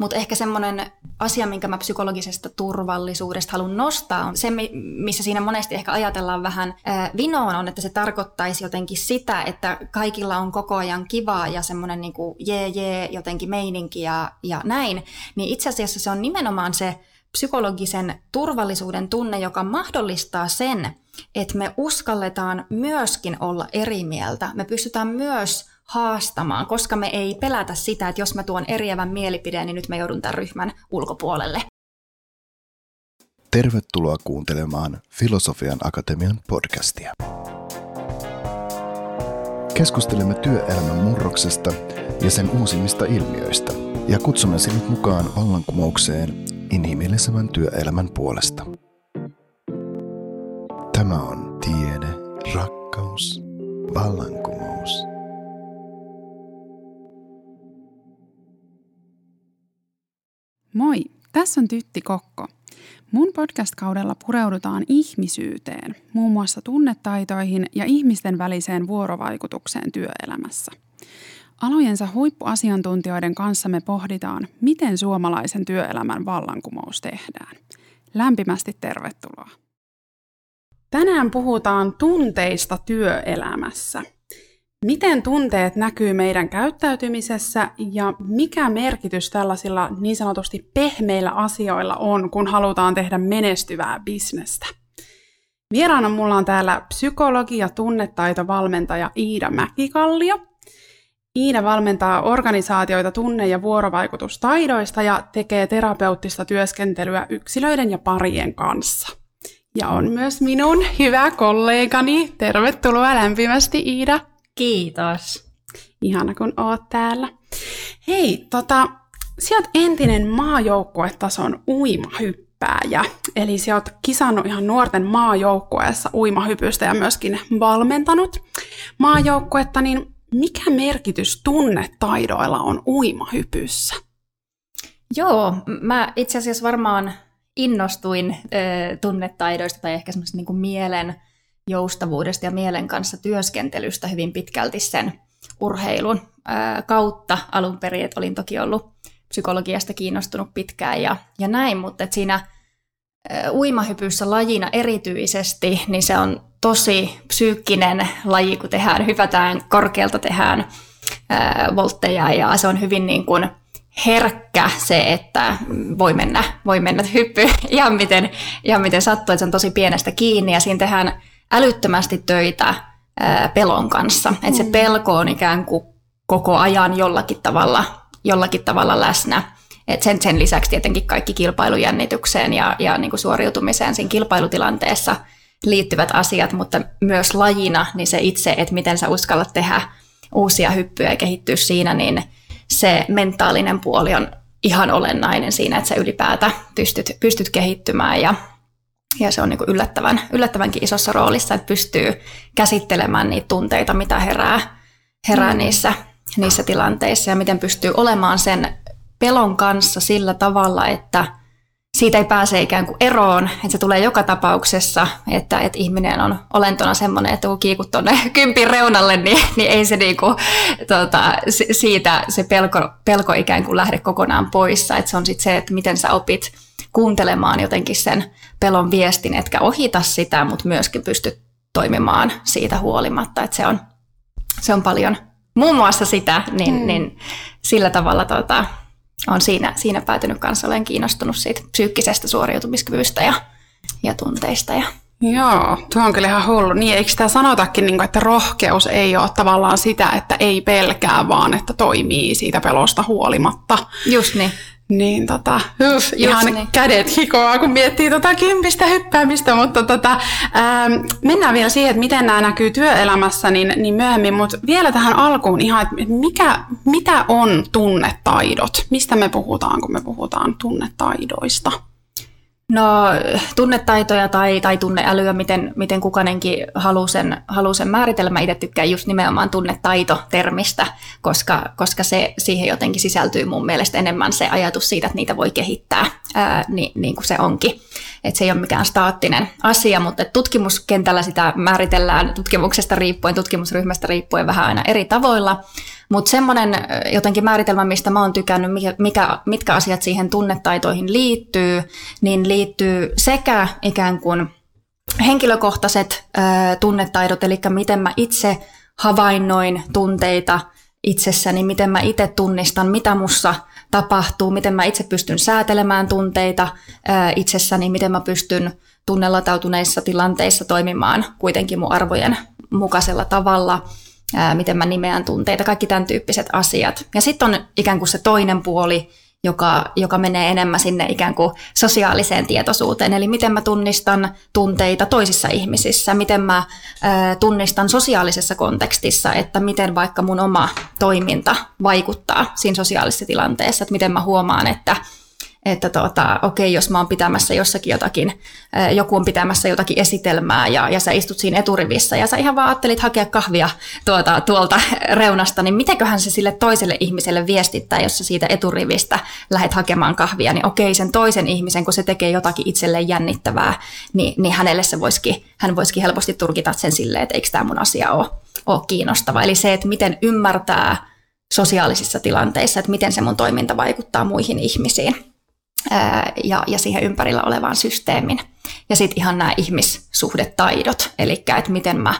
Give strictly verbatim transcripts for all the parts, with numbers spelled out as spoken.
Mutta ehkä semmoinen asia, minkä mä psykologisesta turvallisuudesta haluan nostaa, on se, missä siinä monesti ehkä ajatellaan vähän äh, vinoon, on, että se tarkoittaisi jotenkin sitä, että kaikilla on koko ajan kivaa ja semmoinen niinku jee jee jotenkin meininki ja, ja näin. Niin itse asiassa se on nimenomaan se psykologisen turvallisuuden tunne, joka mahdollistaa sen, että me uskalletaan myöskin olla eri mieltä. Me pystytään myös haastamaan, koska me ei pelätä sitä, että jos mä tuon eriävän mielipideen, niin nyt mä joudun tämän ryhmän ulkopuolelle. Tervetuloa kuuntelemaan Filosofian Akatemian podcastia. Keskustelemme työelämän murroksesta ja sen uusimmista ilmiöistä ja kutsumme sinut mukaan vallankumoukseen inhimillisemmän työelämän puolesta. Tämä on tiede, rakkaus, vallankumous. Moi, tässä on Tytti Kokko. Mun podcast-kaudella pureudutaan ihmisyyteen, muun muassa tunnetaitoihin ja ihmisten väliseen vuorovaikutukseen työelämässä. Alojensa huippuasiantuntijoiden kanssa me pohditaan, miten suomalaisen työelämän vallankumous tehdään. Lämpimästi tervetuloa. Tänään puhutaan tunteista työelämässä. Miten tunteet näkyy meidän käyttäytymisessä ja mikä merkitys tällaisilla niin sanotusti pehmeillä asioilla on, kun halutaan tehdä menestyvää bisnestä? Vieraana mulla on täällä psykologi ja tunnetaitovalmentaja Iida Mäkikallio. Iida valmentaa organisaatioita tunne- ja vuorovaikutustaidoista ja tekee terapeuttista työskentelyä yksilöiden ja parien kanssa. Ja on myös minun hyvä kollegani. Tervetuloa lämpimästi, Iida. Kiitos. Ihana, kun oot täällä. Hei, tota, sä oot entinen maajoukkuetason uimahyppääjä. Eli sä oot kisannut ihan nuorten maajoukkueessa uimahypystä ja myöskin valmentanut maajoukkuetta, niin mikä merkitys tunnetaidoilla on uimahypyssä? Joo, mä itse asiassa varmaan innostuin ö, tunnetaidoista tai ehkä semmoista niin kuin mielen joustavuudesta ja mielen kanssa työskentelystä hyvin pitkälti sen urheilun ö, kautta alun perin. Et olin toki ollut psykologiasta kiinnostunut pitkään ja, ja näin, mutta et siinä ö, uimahypyssä lajina erityisesti niin se on tosi psyykkinen laji, kun tehdään, hypätään korkealta, tehdään ö, voltteja ja se on hyvin niin kuin herkkä se, että voi mennä, voi mennä hyppy ihan miten, ihan miten sattuu, että se on tosi pienestä kiinni ja siinä tehdään älyttömästi töitä ää, pelon kanssa. Mm. Että se pelko on ikään kuin koko ajan jollakin tavalla, jollakin tavalla läsnä. Et sen, sen lisäksi tietenkin kaikki kilpailujännitykseen ja, ja niin kuin suoriutumiseen siinä kilpailutilanteessa liittyvät asiat, mutta myös lajina niin se itse, että miten sä uskallat tehdä uusia hyppyjä ja kehittyä siinä, niin se mentaalinen puoli on ihan olennainen siinä, että sä ylipäätään pystyt, pystyt kehittymään ja, ja se on niin kuin yllättävän, yllättävänkin isossa roolissa, että pystyy käsittelemään niitä tunteita, mitä herää, herää mm. niissä, niissä tilanteissa ja miten pystyy olemaan sen pelon kanssa sillä tavalla, että siitä ei pääse ikään kuin eroon, että se tulee joka tapauksessa, että, että ihminen on olentona semmoinen, että kun kiikut tuonne kympin reunalle, niin, niin ei se niinku, tota, siitä se pelko, pelko ikään kuin lähde kokonaan pois. Että se on sitten se, että miten sä opit kuuntelemaan jotenkin sen pelon viestin, etkä ohita sitä, mutta myöskin pystyt toimimaan siitä huolimatta. Että se on, se on paljon muun muassa sitä, niin, mm. niin sillä tavalla Tota, Olen siinä, siinä päätynyt kanssa, olen kiinnostunut siitä psyykkisestä suoriutumiskyvystä ja, ja tunteista. Ja. Joo, tuo on kyllä ihan hullu. Niin, eikö sitä sanotakin, että rohkeus ei ole tavallaan sitä, että ei pelkää, vaan että toimii siitä pelosta huolimatta. Just niin. Niin, tota, uff, ihan niin. Kädet hikoaa, kun miettii tota kympistä hyppäämistä, mutta tota, ää, mennään vielä siihen, että miten nämä näkyy työelämässä niin, niin myöhemmin, mutta vielä tähän alkuun ihan, että mikä, mitä on tunnetaidot? Mistä me puhutaan, kun me puhutaan tunnetaidoista? No, tunnetaitoja tai, tai tunneälyä, miten, miten kukainenkin haluaa sen, haluaa sen määritellä. Mä itse tykkään just nimenomaan tunnetaito-termistä, koska, koska se, siihen jotenkin sisältyy mun mielestä enemmän se ajatus siitä, että niitä voi kehittää, ää, niin, niin kuin se onkin. että se ei ole mikään staattinen asia, mutta tutkimuskentällä sitä määritellään tutkimuksesta riippuen, tutkimusryhmästä riippuen vähän aina eri tavoilla, mutta semmoinen jotenkin määritelmä, mistä mä oon tykännyt, mikä, mitkä asiat siihen tunnetaitoihin liittyy, niin liittyy sekä ikään kuin henkilökohtaiset äh, tunnetaidot, eli miten mä itse havainnoin tunteita itsessäni, miten mä itse tunnistan, mitä mussa tapahtuu, miten mä itse pystyn säätelemään tunteita ää, itsessäni, miten mä pystyn tunnelatautuneissa tilanteissa toimimaan kuitenkin mun arvojen mukaisella tavalla, ää, miten mä nimeän tunteita, kaikki tämän tyyppiset asiat. Ja sitten on ikään kuin se toinen puoli, joka, joka menee enemmän sinne ikään kuin sosiaaliseen tietoisuuteen, eli miten mä tunnistan tunteita toisissa ihmisissä, miten mä ää, tunnistan sosiaalisessa kontekstissa, että miten vaikka mun oma toiminta vaikuttaa siinä sosiaalisessa tilanteessa, että miten mä huomaan, että, että tota, okei, jos mä oon pitämässä jossakin jotakin, ää, joku on pitämässä jotakin esitelmää ja, ja sä istut siinä eturivissä ja sä ihan vaan ajattelit hakea kahvia tuolta, tuolta reunasta, niin mitenköhän se sille toiselle ihmiselle viestittää, jos sä siitä eturivistä lähdet hakemaan kahvia, niin okei, sen toisen ihmisen, kun se tekee jotakin itselleen jännittävää, niin, niin hänelle se voisikin, hän voisikin helposti tulkita sen silleen, että eikö tämä mun asia ole, ole kiinnostava. Eli se, että miten ymmärtää sosiaalisissa tilanteissa, että miten se mun toiminta vaikuttaa muihin ihmisiin. Ja, ja siihen ympärillä olevaan systeemin. Ja sitten ihan nämä ihmissuhdetaidot, eli että miten mä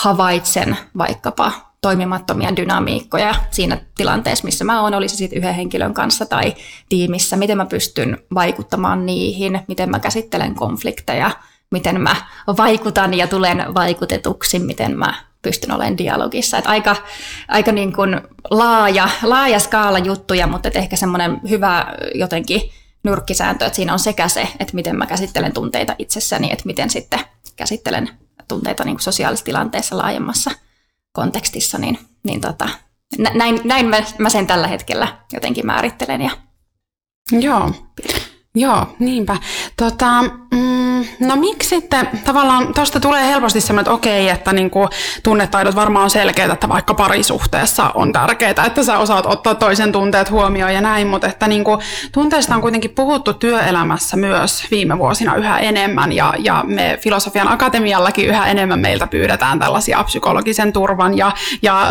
havaitsen vaikkapa toimimattomia dynamiikkoja siinä tilanteessa, missä mä oon, olisi sitten yhden henkilön kanssa tai tiimissä, miten mä pystyn vaikuttamaan niihin, miten mä käsittelen konflikteja, miten mä vaikutan ja tulen vaikutetuksi, miten mä pystyn olemaan dialogissa. Et aika aika niin kuin laaja, laaja skaala juttuja, mutta ehkä semmoinen hyvä jotenkin nyrkkisääntö, että siinä on sekä se, että miten mä käsittelen tunteita itsessäni, että miten sitten käsittelen tunteita niin kuin sosiaalisessa tilanteessa laajemmassa kontekstissa, niin, niin tota, näin, näin mä, mä sen tällä hetkellä jotenkin määrittelen. Ja... Joo. Joo, niinpä. Tota, mm, no miksi sitten, tavallaan tuosta tulee helposti semmoinen, että okei, että niin kuin tunnetaidot varmaan on selkeitä, että vaikka parisuhteessa on tärkeää, että sä osaat ottaa toisen tunteet huomioon ja näin, mutta että niin kuin, tunteista on kuitenkin puhuttu työelämässä myös viime vuosina yhä enemmän ja, ja me Filosofian Akatemiallakin yhä enemmän meiltä pyydetään tällaisia psykologisen turvan ja, ja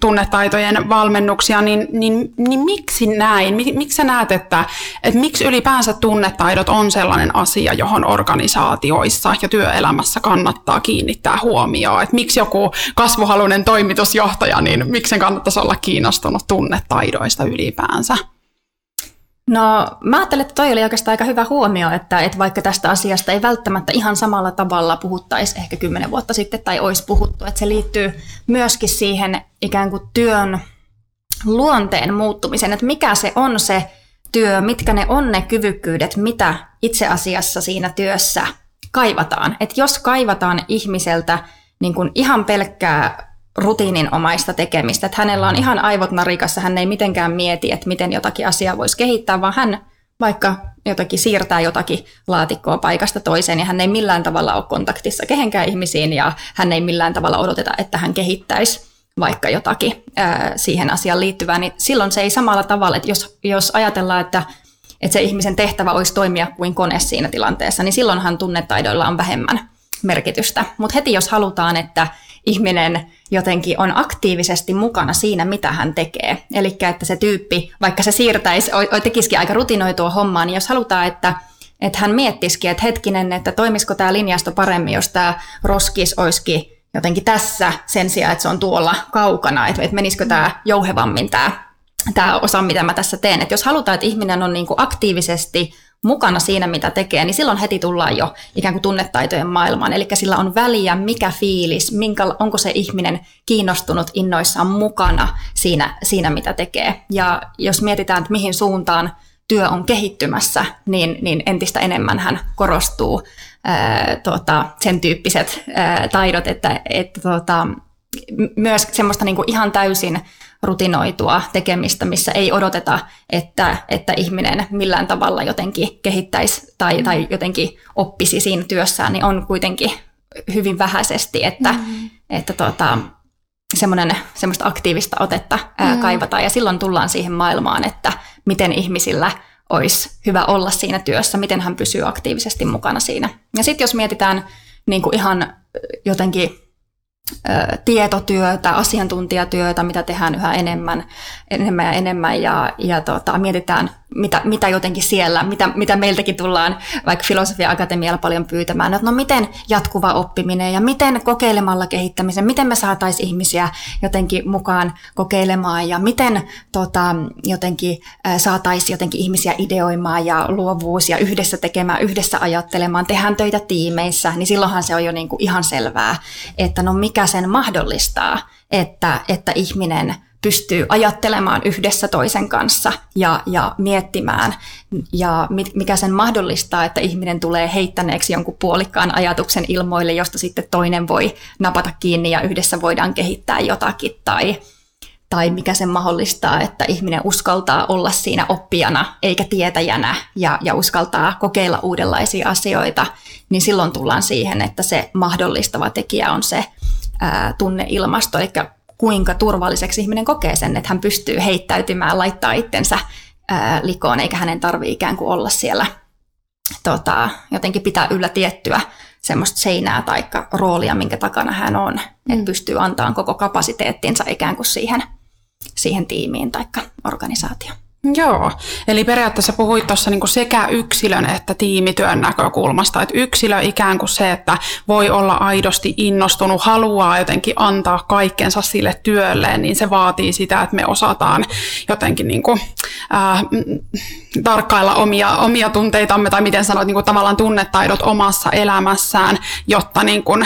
tunnetaitojen valmennuksia, niin, niin, niin miksi näin? Mik, miksi sä näet, että, että miksi ylipäänsä tunnetaidot on sellainen asia, johon organisaatioissa ja työelämässä kannattaa kiinnittää huomioon. Et miksi joku kasvuhaluinen toimitusjohtaja, niin miksi sen kannattaisi olla kiinnostunut tunnetaidoista ylipäänsä? No, mä ajattelen, että toi oli oikeastaan aika hyvä huomio, että, että vaikka tästä asiasta ei välttämättä ihan samalla tavalla puhuttaisi ehkä kymmenen vuotta sitten tai olisi puhuttu, että se liittyy myöskin siihen ikään kuin työn luonteen muuttumiseen, että mikä se on se työ, mitkä ne on ne kyvykkyydet, mitä itse asiassa siinä työssä kaivataan. Et jos kaivataan ihmiseltä niin kun ihan pelkkää rutiininomaista tekemistä, että hänellä on ihan aivot narikassa, hän ei mitenkään mieti, että miten jotakin asiaa voisi kehittää, vaan hän vaikka jotakin siirtää jotakin laatikkoa paikasta toiseen ja hän ei millään tavalla ole kontaktissa kehenkään ihmisiin ja hän ei millään tavalla odoteta, että hän kehittäisi vaikka jotakin ää, siihen asiaan liittyvää, niin silloin se ei samalla tavalla, että jos, jos ajatellaan, että, että se ihmisen tehtävä olisi toimia kuin kone siinä tilanteessa, niin silloinhan tunnetaidoilla on vähemmän merkitystä. Mutta heti jos halutaan, että ihminen jotenkin on aktiivisesti mukana siinä, mitä hän tekee, eli että se tyyppi, vaikka se siirtäisi, tekisikin aika rutinoitua hommaa, niin jos halutaan, että että hän miettisikin, että hetkinen, että toimisiko tämä linjasto paremmin, jos tämä roskis olisikin jotenkin tässä sen sijaan, että se on tuolla kaukana, että menisikö tämä jouhevammin tämä, tämä osa, mitä mä tässä teen. Että jos halutaan, että ihminen on niin kuin aktiivisesti mukana siinä, mitä tekee, niin silloin heti tullaan jo ikään kuin tunnetaitojen maailmaan. Eli sillä on väliä, mikä fiilis, minkä, onko se ihminen kiinnostunut innoissaan mukana siinä, siinä, mitä tekee. Ja jos mietitään, että mihin suuntaan työ on kehittymässä, niin, niin entistä enemmän hän korostuu ää, tota, sen tyyppiset ää, taidot, että et, tota, myös semmoista niinku ihan täysin rutinoitua tekemistä, missä ei odoteta, että, että ihminen millään tavalla jotenkin kehittäisi tai, tai jotenkin oppisi siinä työssään, niin on kuitenkin hyvin vähäisesti, että, mm-hmm. että, että tota, semmoista aktiivista otetta ää, kaivataan ja silloin tullaan siihen maailmaan, että miten ihmisillä olisi hyvä olla siinä työssä, miten hän pysyy aktiivisesti mukana siinä. Ja sitten jos mietitään niin kuin ihan jotenkin ö, tietotyötä, asiantuntijatyötä, mitä tehdään yhä enemmän, enemmän ja enemmän, ja, ja tota, mietitään, mitä, mitä jotenkin siellä, mitä, mitä meiltäkin tullaan vaikka Filosofian Akatemialla paljon pyytämään, että no miten jatkuva oppiminen ja miten kokeilemalla kehittämisen, miten me saataisiin ihmisiä jotenkin mukaan kokeilemaan ja miten tota, jotenkin saataisiin jotenkin ihmisiä ideoimaan ja luovuus ja yhdessä tekemään, yhdessä ajattelemaan, tehdään töitä tiimeissä, niin silloinhan se on jo niin kuin ihan selvää, että no mikä sen mahdollistaa, että, että ihminen pystyy ajattelemaan yhdessä toisen kanssa ja, ja miettimään, ja mikä sen mahdollistaa, että ihminen tulee heittäneeksi jonkun puolikkaan ajatuksen ilmoille, josta sitten toinen voi napata kiinni ja yhdessä voidaan kehittää jotakin, tai, tai mikä sen mahdollistaa, että ihminen uskaltaa olla siinä oppijana eikä tietäjänä ja, ja uskaltaa kokeilla uudenlaisia asioita, niin silloin tullaan siihen, että se mahdollistava tekijä on se ää, tunneilmasto, eli kuinka turvalliseksi ihminen kokee sen, että hän pystyy heittäytymään, laittaa itsensä ää, likoon, eikä hänen tarvitse ikään kuin olla siellä tota, jotenkin pitää yllä tiettyä semmoista seinää tai roolia, minkä takana hän on. Mm. Että pystyy antamaan koko kapasiteettinsa ikään kuin siihen, siihen tiimiin tai organisaatioon. Joo, eli periaatteessa puhuit tuossa niinku sekä yksilön että tiimityön näkökulmasta, että yksilö ikään kuin se, että voi olla aidosti innostunut, haluaa jotenkin antaa kaikkensa sille työlleen, niin se vaatii sitä, että me osataan jotenkin niinku, äh, tarkkailla omia, omia tunteitamme tai miten sanoit, niinku tavallaan tunnetaidot omassa elämässään, jotta niinku, äh,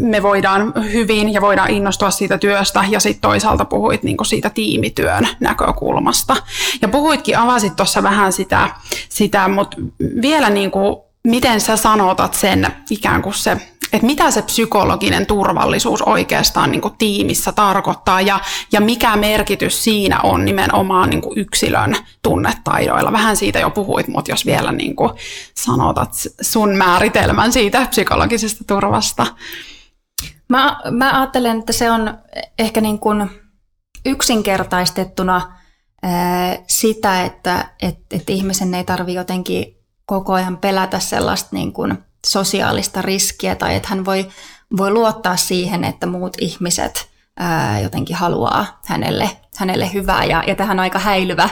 me voidaan hyvin ja voidaan innostua siitä työstä ja sitten toisaalta puhuit niinku siitä tiimityön näkökulmasta. Ja puhuitkin, avasit tuossa vähän sitä, sitä mutta vielä niin kuin, miten sä sanotat sen ikään kuin se, että mitä se psykologinen turvallisuus oikeastaan niin kuin tiimissä tarkoittaa ja, ja mikä merkitys siinä on nimenomaan niin kuin yksilön tunnetaidoilla. Vähän siitä jo puhuit, mutta jos vielä niin kuin sanotat sun määritelmän siitä psykologisesta turvasta. Mä, mä ajattelen, että se on ehkä niin kuin yksinkertaistettuna sitä, että, että, että ihmisen ei tarvitse jotenkin koko ajan pelätä sellaista niin kuin sosiaalista riskiä tai että hän voi, voi luottaa siihen, että muut ihmiset ää, jotenkin haluaa hänelle, hänelle hyvää. Ja, ja tähän on aika häilyvä ää,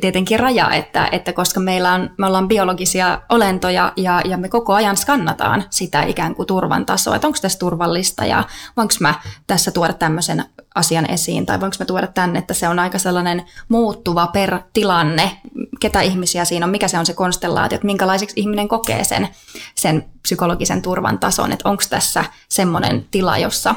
tietenkin raja, että, että koska meillä on, me ollaan biologisia olentoja ja, ja me koko ajan skannataan sitä ikään kuin turvan tasoa, että onko tässä turvallista ja voinko mä tässä tuoda tämmöisen asian esiin, tai voinko mä tuoda tänne, että se on aika sellainen muuttuva per tilanne, ketä ihmisiä siinä on, mikä se on se konstellaatio, että minkälaiseksi ihminen kokee sen, sen psykologisen turvan tason, että onko tässä semmoinen tila, jossa,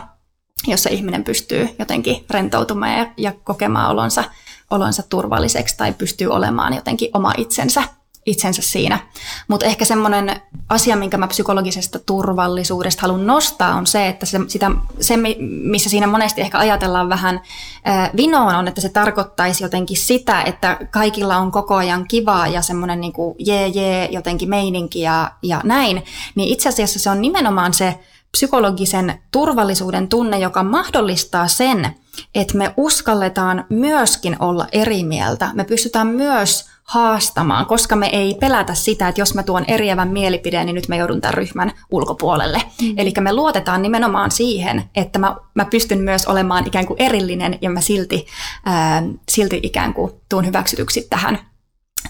jossa ihminen pystyy jotenkin rentoutumaan ja, ja kokemaan olonsa, olonsa turvalliseksi, tai pystyy olemaan jotenkin oma itsensä, itsensä siinä. Mutta ehkä semmoinen asia, minkä mä psykologisesta turvallisuudesta haluan nostaa, on se, että se, sitä, se missä siinä monesti ehkä ajatellaan vähän äh, vinoon, on, että se tarkoittaisi jotenkin sitä, että kaikilla on koko ajan kivaa ja semmoinen niin kuin jee jee jotenkin meininki ja, ja näin, niin itse asiassa se on nimenomaan se psykologisen turvallisuuden tunne, joka mahdollistaa sen, että me uskalletaan myöskin olla eri mieltä. Me pystytään myös haastamaan, koska me ei pelätä sitä, että jos mä tuon eriävän mielipideen, niin nyt mä joudun tämän ryhmän ulkopuolelle. Mm. Eli me luotetaan nimenomaan siihen, että mä, mä pystyn myös olemaan ikään kuin erillinen ja mä silti, ää, silti ikään kuin tuun hyväksytyksi tähän,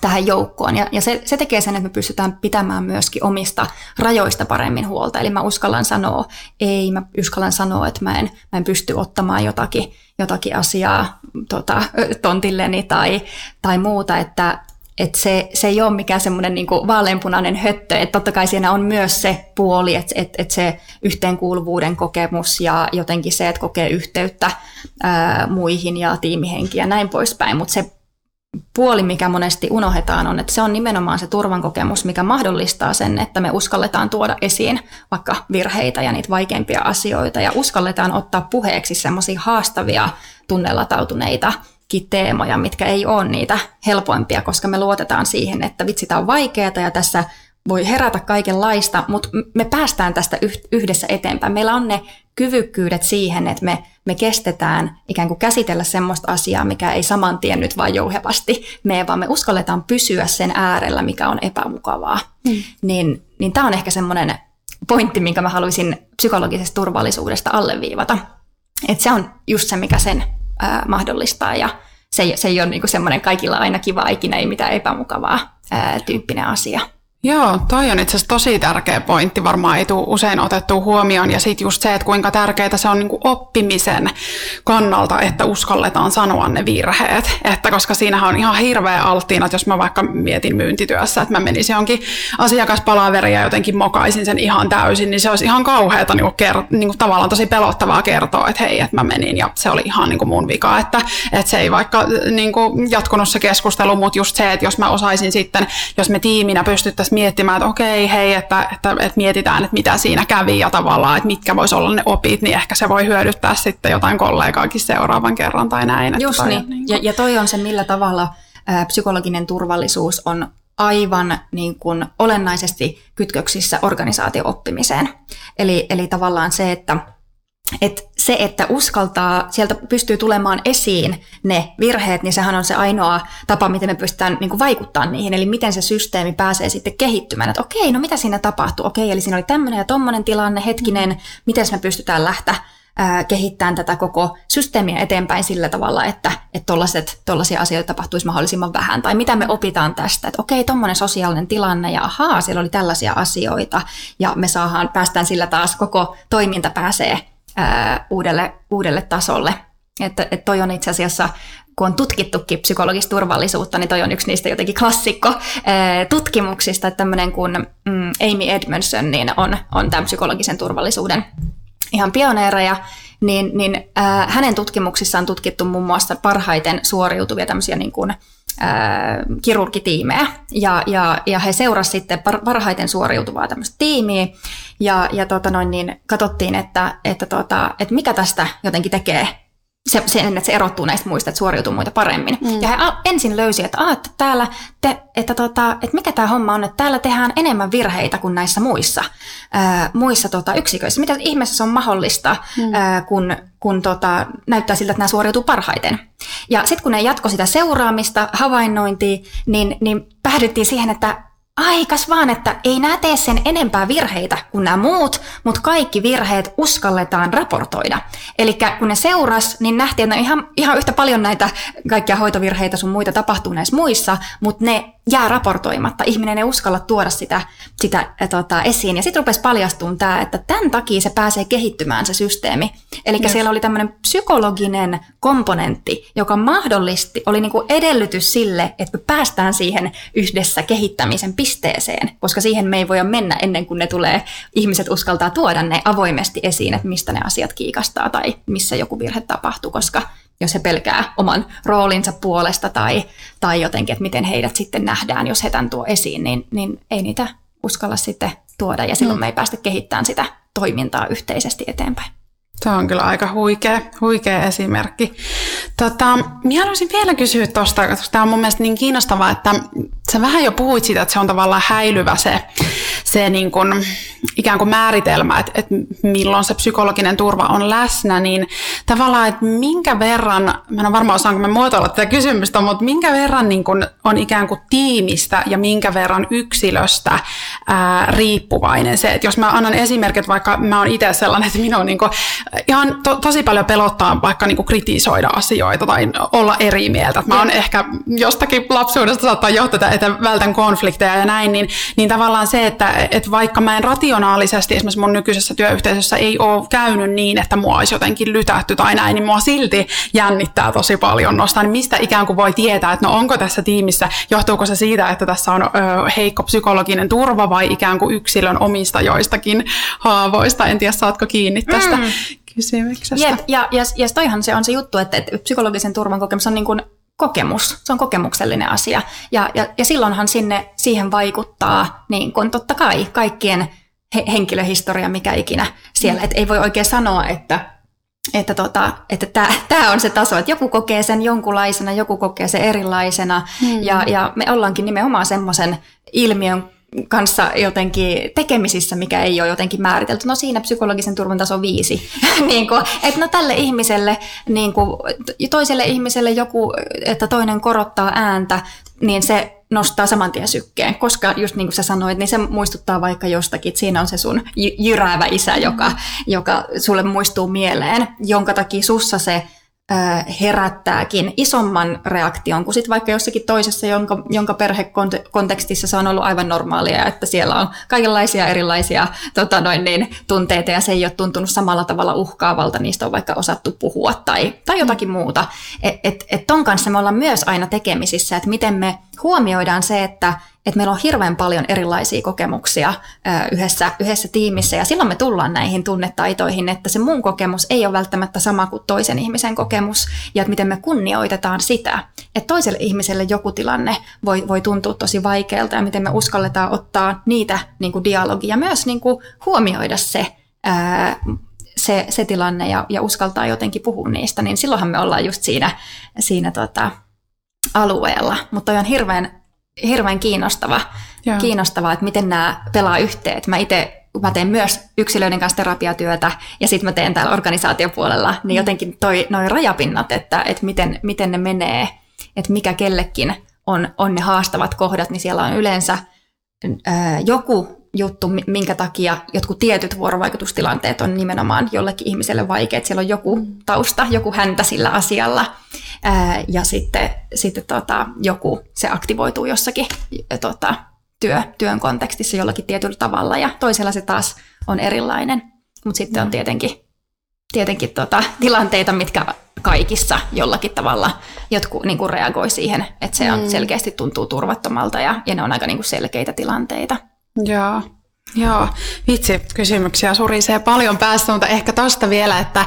tähän joukkoon. Ja, ja se, se tekee sen, että me pystytään pitämään myöskin omista rajoista paremmin huolta. Eli mä uskallan sanoa ei, mä uskallan sanoa, että mä en, mä en pysty ottamaan jotakin, jotakin asiaa tota, tontilleni tai, tai muuta, että Että se, se ei ole mikään semmoinen niinku vaaleanpunainen höttö, että totta kai siinä on myös se puoli, että et, et se yhteenkuuluvuuden kokemus ja jotenkin se, että kokee yhteyttä ää, muihin ja tiimihenkiä ja näin poispäin, mutta se puoli, mikä monesti unohdetaan, on, että se on nimenomaan se turvan kokemus, mikä mahdollistaa sen, että me uskalletaan tuoda esiin vaikka virheitä ja niitä vaikeampia asioita ja uskalletaan ottaa puheeksi semmoisia haastavia tunnelatautuneita teemoja, mitkä ei ole niitä helpoimpia, koska me luotetaan siihen, että vitsi, tämä on vaikeaa ja tässä voi herätä kaikenlaista, mutta me päästään tästä yhdessä eteenpäin. Meillä on ne kyvykkyydet siihen, että me, me kestetään ikään kuin käsitellä semmoista asiaa, mikä ei saman tien nyt vaan jouhevasti mene, vaan me uskalletaan pysyä sen äärellä, mikä on epämukavaa. Mm. Niin, niin tämä on ehkä semmoinen pointti, minkä mä haluaisin psykologisesta turvallisuudesta alleviivata. Että se on just se, mikä sen ää, mahdollistaa ja se ei, se ei ole niinku semmoinen kaikilla aina kiva, ikinä ei mitään epämukavaa ää, tyyppinen asia. Joo, toi on itse asiassa tosi tärkeä pointti, varmaan ei tule usein otettua huomioon, ja sitten just se, että kuinka tärkeää se on niin kuin oppimisen kannalta, että uskalletaan sanoa ne virheet, että koska siinähän on ihan hirveä alttiina, että jos mä vaikka mietin myyntityössä, että mä menisin jonkin asiakaspalaveriin ja jotenkin mokaisin sen ihan täysin, niin se olisi ihan kauheata niin kuin kert- niin kuin tavallaan tosi pelottavaa kertoa, että hei, että mä menin ja se oli ihan niin kuin mun vika, että, että se ei vaikka niin kuin jatkunut se keskustelu, mutta just se, että jos mä osaisin sitten, jos me tiiminä pystyttäisiin miettimään, että okei, hei, että, että, että mietitään, että mitä siinä kävi ja tavallaan, että mitkä voisi olla ne opit, niin ehkä se voi hyödyttää sitten jotain kollegaakin seuraavan kerran tai näin. Että just niin. niin ja, ja toi on se, millä tavalla ä, psykologinen turvallisuus on aivan niin kuin olennaisesti kytköksissä organisaatio-oppimiseen. Eli, eli tavallaan se, että et se, että uskaltaa, sieltä pystyy tulemaan esiin ne virheet, niin sehän on se ainoa tapa, miten me pystytään niin kuin vaikuttamaan niihin. Eli miten se systeemi pääsee sitten kehittymään, että okei, no mitä siinä tapahtui? Okei, eli siinä oli tämmöinen ja tommoinen tilanne, hetkinen, miten me pystytään lähteä ää, kehittämään tätä koko systeemiä eteenpäin sillä tavalla, että tuollaisia asioita tapahtuisi mahdollisimman vähän. Tai mitä me opitaan tästä, että okei, tommoinen sosiaalinen tilanne ja ahaa, siellä oli tällaisia asioita ja me saadaan, päästään sillä taas koko toiminta pääsee Uudelle, uudelle tasolle. Että, että toi on itse asiassa, kun on tutkittukin psykologista turvallisuutta, niin toi on yksi niistä jotenkin klassikko tutkimuksista, että tämmöinen kuin Amy Edmondson niin on, on tämän psykologisen turvallisuuden ihan pioneereja, niin, niin äh, hänen tutkimuksissaan on tutkittu muun muassa parhaiten suoriutuvia tämmöisiä niin kuin kirurgitiimejä ja, ja, ja he seurasivat sitten parhaiten suoriutuvaa tämmöistä tiimiä ja, ja tota noin, niin katsottiin, että, että, tota, että mikä tästä jotenkin tekee se, sen, että se erottuu näistä muista, että suoriutuu muita paremmin. Mm. Ja he ensin löysivät, että, a, että, täällä te, että, tota, että mikä tämä homma on, että täällä tehdään enemmän virheitä kuin näissä muissa, ää, muissa tota, yksiköissä. Mitä ihmeessä se on mahdollista, mm. ää, kun... kun tota, näyttää siltä, että nämä suoriutuu parhaiten. Ja sitten kun ne jatkoi sitä seuraamista, havainnointia, niin, niin päädyttiin siihen, että aikas vaan, että ei nämä tee sen enempää virheitä kuin nämä muut, mutta kaikki virheet uskalletaan raportoida. Eli kun ne seurasi, niin nähtiin, että ihan, ihan yhtä paljon näitä kaikkia hoitovirheitä sun muita tapahtuu näissä muissa, mutta ne jää raportoimatta. Ihminen ei uskalla tuoda sitä, sitä tota, esiin. Ja sitten rupesi paljastumaan tämä, että tämän takia se pääsee kehittymään se systeemi. Eli yes. Siellä oli tämmöinen psykologinen komponentti, joka mahdollisti, oli niinku edellytys sille, että me päästään siihen yhdessä kehittämisen pisteeseen, koska siihen me ei voida mennä ennen kuin ne tulee, ihmiset uskaltaa tuoda ne avoimesti esiin, että mistä ne asiat kiikastaa tai missä joku virhe tapahtuu, koska jos he pelkää oman roolinsa puolesta tai, tai jotenkin, että miten heidät sitten nähdään, jos he tämän tuo esiin, niin, niin ei niitä uskalla sitten tuoda ja silloin mm. me ei päästä kehittämään sitä toimintaa yhteisesti eteenpäin. Se on kyllä aika huikea, huikea esimerkki. Tota, minä haluaisin vielä kysyä tuosta, koska tämä on mun mielestä niin kiinnostavaa, että sä vähän jo puhuit siitä, että se on tavallaan häilyvä se, se niin kuin, ikään kuin määritelmä, että, että milloin se psykologinen turva on läsnä, niin tavallaan, että minkä verran, mä en ole varma osaanko mä muotoilla tätä kysymystä, mutta minkä verran niin kuin on ikään kuin tiimistä ja minkä verran yksilöstä ää, riippuvainen se, että jos mä annan esimerkit, vaikka mä oon itse sellainen, että minun on niin kuin, ihan to, tosi paljon pelottaa vaikka niinku kritisoida asioita tai olla eri mieltä. Mä oon ehkä jostakin lapsuudesta saattaa johtaa, että vältän konflikteja ja näin, niin, niin tavallaan se, että et vaikka mä en rationaalisesti esimerkiksi mun nykyisessä työyhteisössä ei ole käynyt niin, että mua olisi jotenkin lytätty tai näin, niin mua silti jännittää tosi paljon nostaa. Niin mistä ikään kuin voi tietää, että no onko tässä tiimissä, johtuuko se siitä, että tässä on ö, heikko psykologinen turva vai ikään kuin yksilön omista joistakin haavoista. En tiedä, saatko kiinni tästä. Mm. Jep, ja, ja, ja toihan se on se juttu, että, että psykologisen turvan kokemus on niin kuin kokemus, se on kokemuksellinen asia. Ja, ja, ja silloinhan sinne, siihen vaikuttaa niin kuin totta kai kaikkien he, henkilöhistoria, mikä ikinä siellä. Et ei voi oikein sanoa, että että tota, että tämä on se taso, että joku kokee sen jonkunlaisena, joku kokee sen erilaisena. Hmm. Ja, ja me ollaankin nimenomaan semmoisen ilmiön kanssa jotenkin tekemisissä, mikä ei ole jotenkin määritelty. No siinä psykologisen turvan taso viisi. niin kuin, että no tälle ihmiselle, niin kuin, toiselle ihmiselle joku, että toinen korottaa ääntä, niin se nostaa saman tien sykkeen, koska just niin kuin sä sanoit, niin se muistuttaa vaikka jostakin, että siinä on se sun jyräävä isä, joka, joka sulle muistuu mieleen, jonka takia sussa se herättääkin isomman reaktion kuin sit vaikka jossakin toisessa, jonka, jonka perhekontekstissa se on ollut aivan normaalia, että siellä on kaikenlaisia erilaisia tota noin niin, tunteita ja se ei ole tuntunut samalla tavalla uhkaavalta, niistä on vaikka osattu puhua tai, tai jotakin muuta. Et, et, et ton kanssa me ollaan myös aina tekemisissä, että miten me huomioidaan se, että et meillä on hirveän paljon erilaisia kokemuksia ö, yhdessä, yhdessä tiimissä ja silloin me tullaan näihin tunnetaitoihin, että se mun kokemus ei ole välttämättä sama kuin toisen ihmisen kokemus ja että miten me kunnioitetaan sitä, että toiselle ihmiselle joku tilanne voi, voi tuntua tosi vaikealta ja miten me uskalletaan ottaa niitä niin kuin dialogia ja myös niin kuin huomioida se, ää, se, se tilanne ja, ja uskaltaa jotenkin puhua niistä, niin silloinhan me ollaan just siinä, siinä tota, alueella, mutta on hirveän Hirveän kiinnostava, kiinnostava, että miten nämä pelaa yhteen. Mä itse mä teen myös yksilöiden kanssa terapiatyötä ja sitten mä teen täällä organisaatiopuolella, niin mm. jotenkin toi, noi rajapinnat, että et miten, miten ne menee, että mikä kellekin on, on ne haastavat kohdat, niin siellä on yleensä ää, joku juttu, minkä takia jotkut tietyt vuorovaikutustilanteet on nimenomaan jollekin ihmiselle vaikeat. Siellä on joku tausta, joku häntä sillä asialla ää, ja sitten, sitten tota, joku, se aktivoituu jossakin tota, työ, työn kontekstissa jollakin tietyllä tavalla ja toisella se taas on erilainen, mutta sitten on tietenkin, tietenkin tota, tilanteita, mitkä kaikissa jollakin tavalla jotkut niin kuin reagoi siihen, että se on, selkeästi tuntuu turvattomalta ja, ja ne on aika niin kuin selkeitä tilanteita. Joo, joo. Vitsi, kysymyksiä surisee paljon päästä, mutta ehkä tosta vielä, että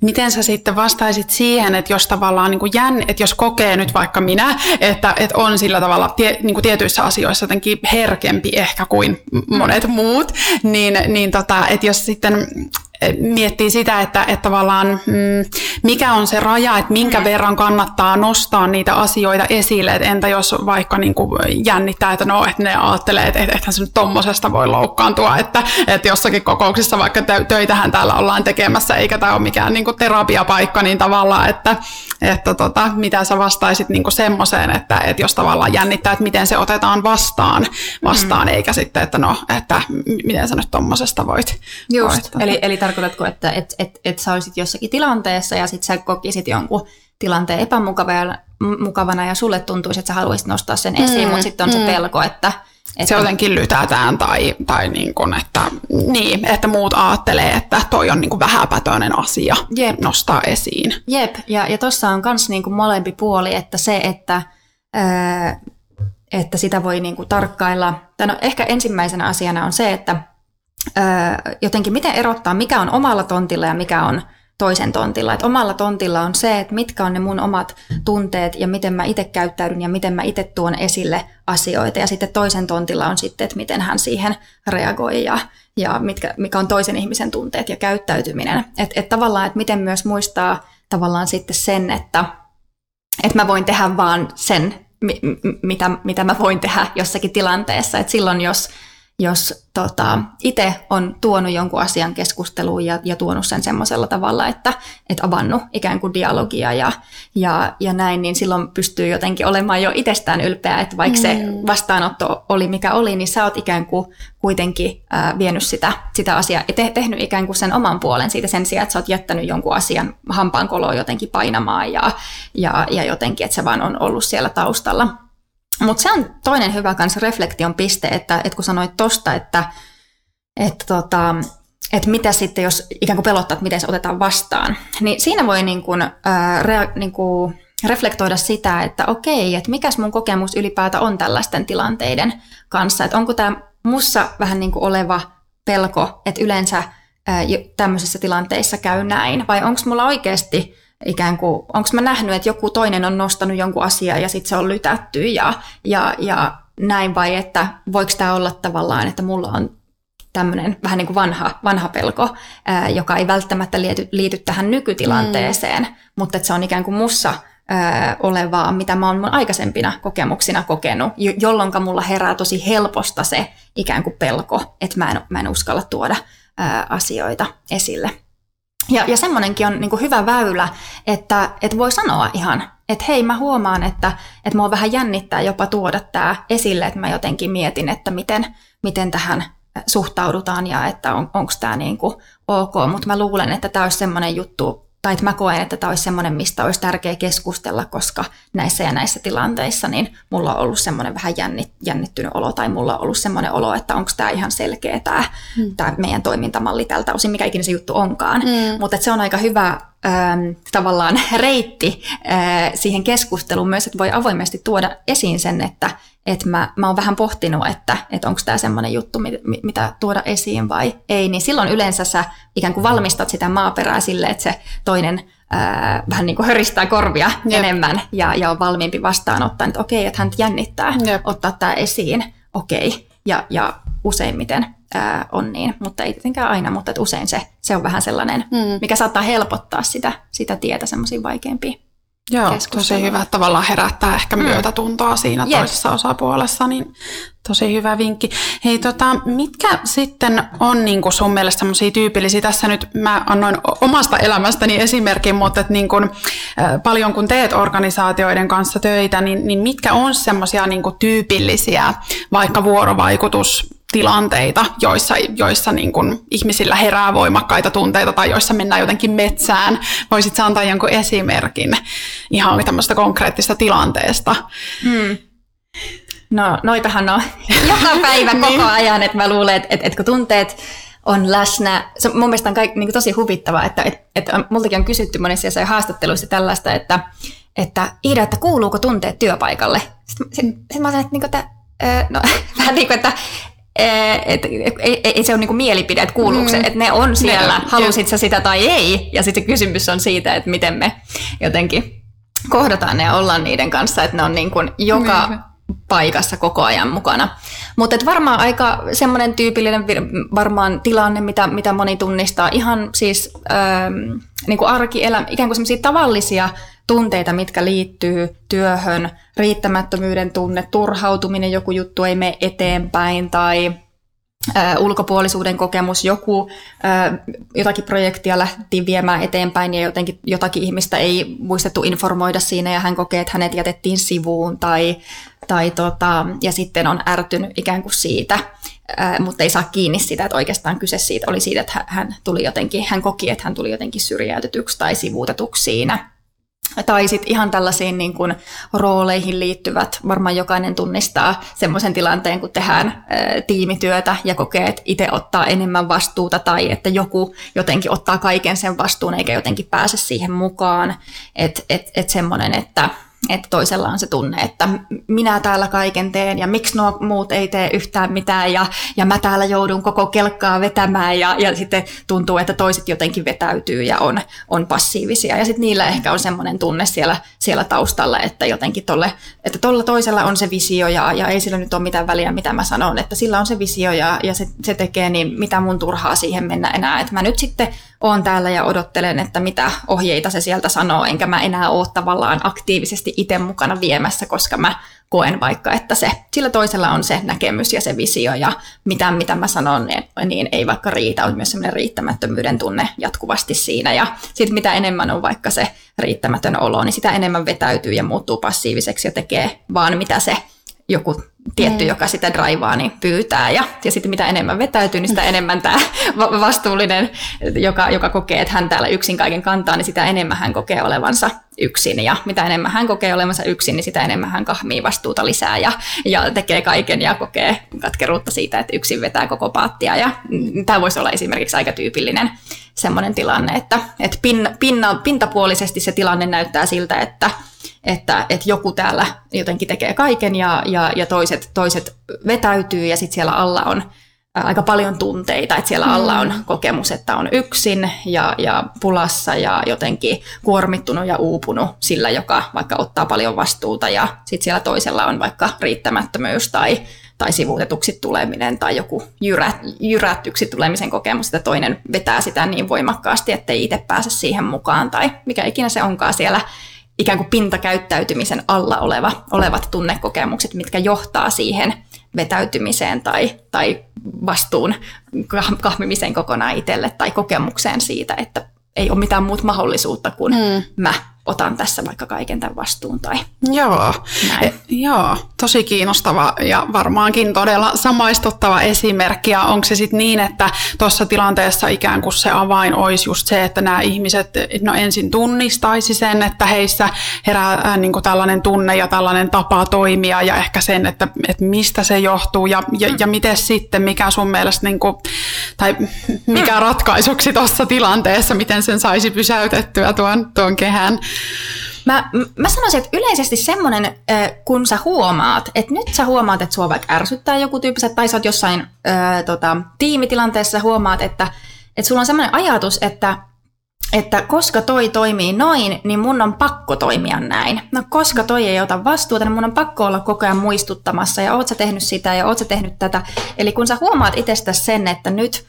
miten sä sitten vastaisit siihen, että jos tavallaan niin kuin jänn, että jos kokee nyt vaikka minä, että, että on sillä tavalla tie, niin kuin tietyissä asioissa jotenkin herkempi ehkä kuin monet muut, niin, niin tota, että jos sitten miettii sitä, että, että tavallaan mikä on se raja, että minkä verran kannattaa nostaa niitä asioita esille, että entä jos vaikka niin kuin jännittää, että no, että ne ajattelee, että eihän se nyt tommosesta voi loukkaantua, että, että jossakin kokouksessa vaikka töitähän täällä ollaan tekemässä, eikä tämä ole mikään niin kuin terapiapaikka, niin tavallaan, että, että tota, mitä sä vastaisit niin kuin semmoiseen, että, että jos tavallaan jännittää, että miten se otetaan vastaan, vastaan mm. eikä sitten, että no, että miten sä nyt tommosesta voit. Just, voit, eli, eli tarkoitatko, että et, et, et sä olisit jossakin tilanteessa ja sitten sä kokisit jonkun tilanteen epämukavana ja sulle tuntuisi, että sä haluaisit nostaa sen esiin, mm, mutta sitten on mm. se pelko, että... että se jotenkin lytätään tai, tai niin kun, että, niin, että muut ajattelee, että toi on niin kun vähäpätöinen asia Jep. nostaa esiin. Jep, ja, ja tuossa on myös niin molempi puoli, että se, että... Ää, että sitä voi niin kuin tarkkailla. No, ehkä ensimmäisenä asiana on se, että öö, jotenkin miten erottaa, mikä on omalla tontilla ja mikä on toisen tontilla. Et omalla tontilla on se, että mitkä on ne mun omat tunteet ja miten mä itse käyttäydyn ja miten mä itse tuon esille asioita. Ja sitten toisen tontilla on sitten, että miten hän siihen reagoi ja, ja mitkä, mikä on toisen ihmisen tunteet ja käyttäytyminen. Et, et tavallaan, että miten myös muistaa tavallaan sitten sen, että et mä voin tehdä vaan sen, Mitä, mitä mä voin tehdä jossakin tilanteessa. Et silloin jos, jos tota, itse on tuonut jonkun asian keskusteluun ja, ja tuonut sen semmoisella tavalla, että et avannut ikään kuin dialogia ja, ja, ja näin, niin silloin pystyy jotenkin olemaan jo itsestään ylpeä, että vaikka mm. se vastaanotto oli mikä oli, niin sä oot ikään kuin kuitenkin äh, vienyt sitä, sitä asiaa ja te, tehnyt ikään kuin sen oman puolen siitä sen sijaan, että sä oot jättänyt jonkun asian hampaankoloon jotenkin painamaan ja, ja, ja jotenkin, että se vaan on ollut siellä taustalla. Mutta se on toinen hyvä kans reflektion piste, että, että kun sanoit tosta, että, että, tota, että mitä sitten, jos ikään kuin pelottaa, että miten se otetaan vastaan, niin siinä voi niin kun, ää, re, niin kun reflektoida sitä, että okei, että mikäs mun kokemus ylipäätään on tällaisten tilanteiden kanssa, että onko tämä mussa vähän niin kuin oleva pelko, että yleensä ää, tämmöisissä tilanteissa käy näin, vai onko mulla oikeasti ikään kuin, onko mä nähnyt, että joku toinen on nostanut jonkun asian ja sitten se on lytätty ja, ja, ja näin, vai että voiko tämä olla tavallaan, että mulla on tämmöinen vähän niin kuin vanha, vanha pelko, ää, joka ei välttämättä liity, liity tähän nykytilanteeseen, mm. mutta että se on ikään kuin mussa olevaa, mitä mä oon mun aikaisempina kokemuksina kokenut, jolloin mulla herää tosi helposta se ikään kuin pelko, että mä en, mä en uskalla tuoda ää, asioita esille. Ja, ja semmoinenkin on niin kuin hyvä väylä, että, että voi sanoa ihan, että hei, mä huomaan, että, että mua vähän jännittää jopa tuoda tää esille, että mä jotenkin mietin, että miten, miten tähän suhtaudutaan ja että on, onko tää niin kuin ok, mutta mä luulen, että tää olisi semmoinen juttu, tai että mä koen, että tämä olisi semmoinen, mistä olisi tärkeä keskustella, koska näissä ja näissä tilanteissa niin mulla on ollut semmoinen vähän jännittynyt olo, tai mulla on ollut semmoinen olo, että onko tämä ihan selkeä tämä, mm. tämä meidän toimintamalli tältä osin, mikä ikinä se juttu onkaan. Mm. Mutta se on aika hyvä äm, tavallaan reitti äh, siihen keskusteluun myös, että voi avoimesti tuoda esiin sen, että et mä, mä oon vähän pohtinut, että et onko tämä semmoinen juttu, mit, mitä tuoda esiin vai ei, niin silloin yleensä sä ikään kuin valmistat sitä maaperää sille, että se toinen ää, vähän niin kuin höristää korvia Jep. enemmän ja, ja on valmiimpi vastaanottaa, että okei, että hän jännittää Jep. ottaa tämä esiin, okei, ja, ja useimmiten ää, on niin, mutta ei tietenkään aina, mutta usein se, se on vähän sellainen, mm. mikä saattaa helpottaa sitä, sitä tietä semmoisiin vaikeampiin. Joo, tosi hyvä. Tavallaan herättää ehkä myötätuntoa siinä yes. toisessa osapuolessa, niin tosi hyvä vinkki. Hei, tota, mitkä sitten on niin kuin sun mielestä sellaisia tyypillisiä? Tässä nyt mä annoin omasta elämästäni esimerkin, mutta niin kuin, paljon kun teet organisaatioiden kanssa töitä, niin, niin mitkä on sellaisia niin kuin tyypillisiä vaikka vuorovaikutustilanteita, joissa, joissa niin kuin ihmisillä herää voimakkaita tunteita tai joissa mennään jotenkin metsään? Voisit sä antaa jonkun esimerkin ihan tämmöistä konkreettista tilanteesta? Hmm. No, noitahan on joka päivä koko ajan, että mä luulen, että, että, että kun tunteet on läsnä, se mun mielestä on kaik, niin kuin tosi huvittavaa, että, että, että multakin on kysytty monissa haastatteluissa tällaista, että, että Iida, että kuuluuko tunteet työpaikalle? Sitten, sitten mä sanon, että, että no, vähän niin kuin, että et, et, et, et se on niinku mielipide, että kuuluuko se, mm. että ne on siellä, ne, halusit sä sitä tai ei. Ja sitten kysymys on siitä, että miten me jotenkin kohdataan ne ja ollaan niiden kanssa, että ne on niinku joka mm. paikassa koko ajan mukana. Mutta varmaan aika semmoinen tyypillinen varmaan tilanne, mitä, mitä moni tunnistaa, ihan siis ähm, niinku arkielämä, ikään kuin semmoisia tavallisia tunteita, mitkä liittyy työhön, riittämättömyyden tunne, turhautuminen, joku juttu ei mene eteenpäin tai ä, ulkopuolisuuden kokemus, joku ä, jotakin projektia lähti viemään eteenpäin ja jotenkin jotakin ihmistä ei muistettu informoida siinä ja hän kokee, että hänet jätettiin sivuun tai, tai tota, ja sitten on ärtynyt ikään kuin siitä, ä, mutta ei saa kiinni sitä, että oikeastaan kyse siitä oli siitä, että hän, tuli jotenkin, hän koki, että hän tuli jotenkin syrjäytetyksi tai sivuutetuksi siinä. Tai sitten ihan tällaisiin niin kuin rooleihin liittyvät, varmaan jokainen tunnistaa semmoisen tilanteen, kun tehdään ä, tiimityötä ja kokee, että itse ottaa enemmän vastuuta tai että joku jotenkin ottaa kaiken sen vastuun eikä jotenkin pääse siihen mukaan. Että et, et semmoinen, että et toisella on se tunne, että minä täällä kaiken teen ja miksi nuo muut ei tee yhtään mitään ja, ja mä täällä joudun koko kelkkaa vetämään ja, ja sitten tuntuu, että toiset jotenkin vetäytyy ja on, on passiivisia. Ja sitten niillä ehkä on semmoinen tunne siellä, siellä taustalla, että jotenkin tolle, että tolla toisella on se visio ja, ja ei sillä nyt ole mitään väliä, mitä mä sanon, että sillä on se visio ja, ja se, se tekee, niin mitä mun turhaa siihen mennä enää, että mä nyt sitten oon täällä ja odottelen, että mitä ohjeita se sieltä sanoo, enkä mä enää ole tavallaan aktiivisesti itse mukana viemässä, koska mä koen vaikka, että se, sillä toisella on se näkemys ja se visio ja mitä, mitä mä sanon, niin ei vaikka riitä, on myös sellainen riittämättömyyden tunne jatkuvasti siinä ja sitten mitä enemmän on vaikka se riittämätön olo, niin sitä enemmän vetäytyy ja muuttuu passiiviseksi ja tekee vaan mitä se joku tietty, mm. joka sitä draivaa, niin pyytää. Ja, ja sitten mitä enemmän vetäytyy, niin sitä enemmän tämä vastuullinen, joka, joka kokee, että hän täällä yksin kaiken kantaa, niin sitä enemmän hän kokee olevansa yksin. Ja mitä enemmän hän kokee olevansa yksin, niin sitä enemmän hän kahmii vastuuta lisää ja, ja tekee kaiken ja kokee katkeruutta siitä, että yksin vetää koko paattia. Ja tämä voisi olla esimerkiksi aika tyypillinen semmoinen tilanne, että, että pin, pinna, pintapuolisesti se tilanne näyttää siltä, että Että, että joku täällä jotenkin tekee kaiken ja, ja, ja toiset, toiset vetäytyy ja sitten siellä alla on aika paljon tunteita, että siellä alla on kokemus, että on yksin ja, ja pulassa ja jotenkin kuormittunut ja uupunut sillä, joka vaikka ottaa paljon vastuuta ja sitten siellä toisella on vaikka riittämättömyys tai, tai sivuutetuksi tuleminen tai joku jyrät, jyrättyksi tulemisen kokemus, että toinen vetää sitä niin voimakkaasti, ettei itse pääse siihen mukaan tai mikä ikinä se onkaan siellä ikään kuin pintakäyttäytymisen alla oleva, olevat tunnekokemukset, mitkä johtaa siihen vetäytymiseen tai, tai vastuun kahmimiseen kokonaan itselle tai kokemukseen siitä, että ei ole mitään muuta mahdollisuutta kuin mm. mä otan tässä vaikka kaiken tämän vastuun. Tai joo. E, joo, tosi kiinnostava ja varmaankin todella samaistuttava esimerkki. Ja onko se sitten niin, että tuossa tilanteessa ikään kuin se avain olisi just se, että nämä ihmiset no ensin tunnistaisi sen, että heissä herää niin kuin tällainen tunne ja tällainen tapa toimia ja ehkä sen, että, että mistä se johtuu ja, ja, mm. ja miten sitten, mikä sun mielestä, niin kuin, tai mikä mm. ratkaisuksi tuossa tilanteessa, miten sen saisi pysäytettyä tuon, tuon kehän. Mä, mä sanoisin, että yleisesti semmoinen, kun sä huomaat, että nyt sä huomaat, että sua vaikka ärsyttää joku tyyppiset, tai sä oot jossain ää, tota, tiimitilanteessa, sä huomaat, että, että sulla on semmoinen ajatus, että, että koska toi toimii noin, niin mun on pakko toimia näin. No koska toi ei ota vastuuta, niin mun on pakko olla koko ajan muistuttamassa, ja oot sä tehnyt sitä, ja oot sä tehnyt tätä. Eli kun sä huomaat itsestäsi sen, että nyt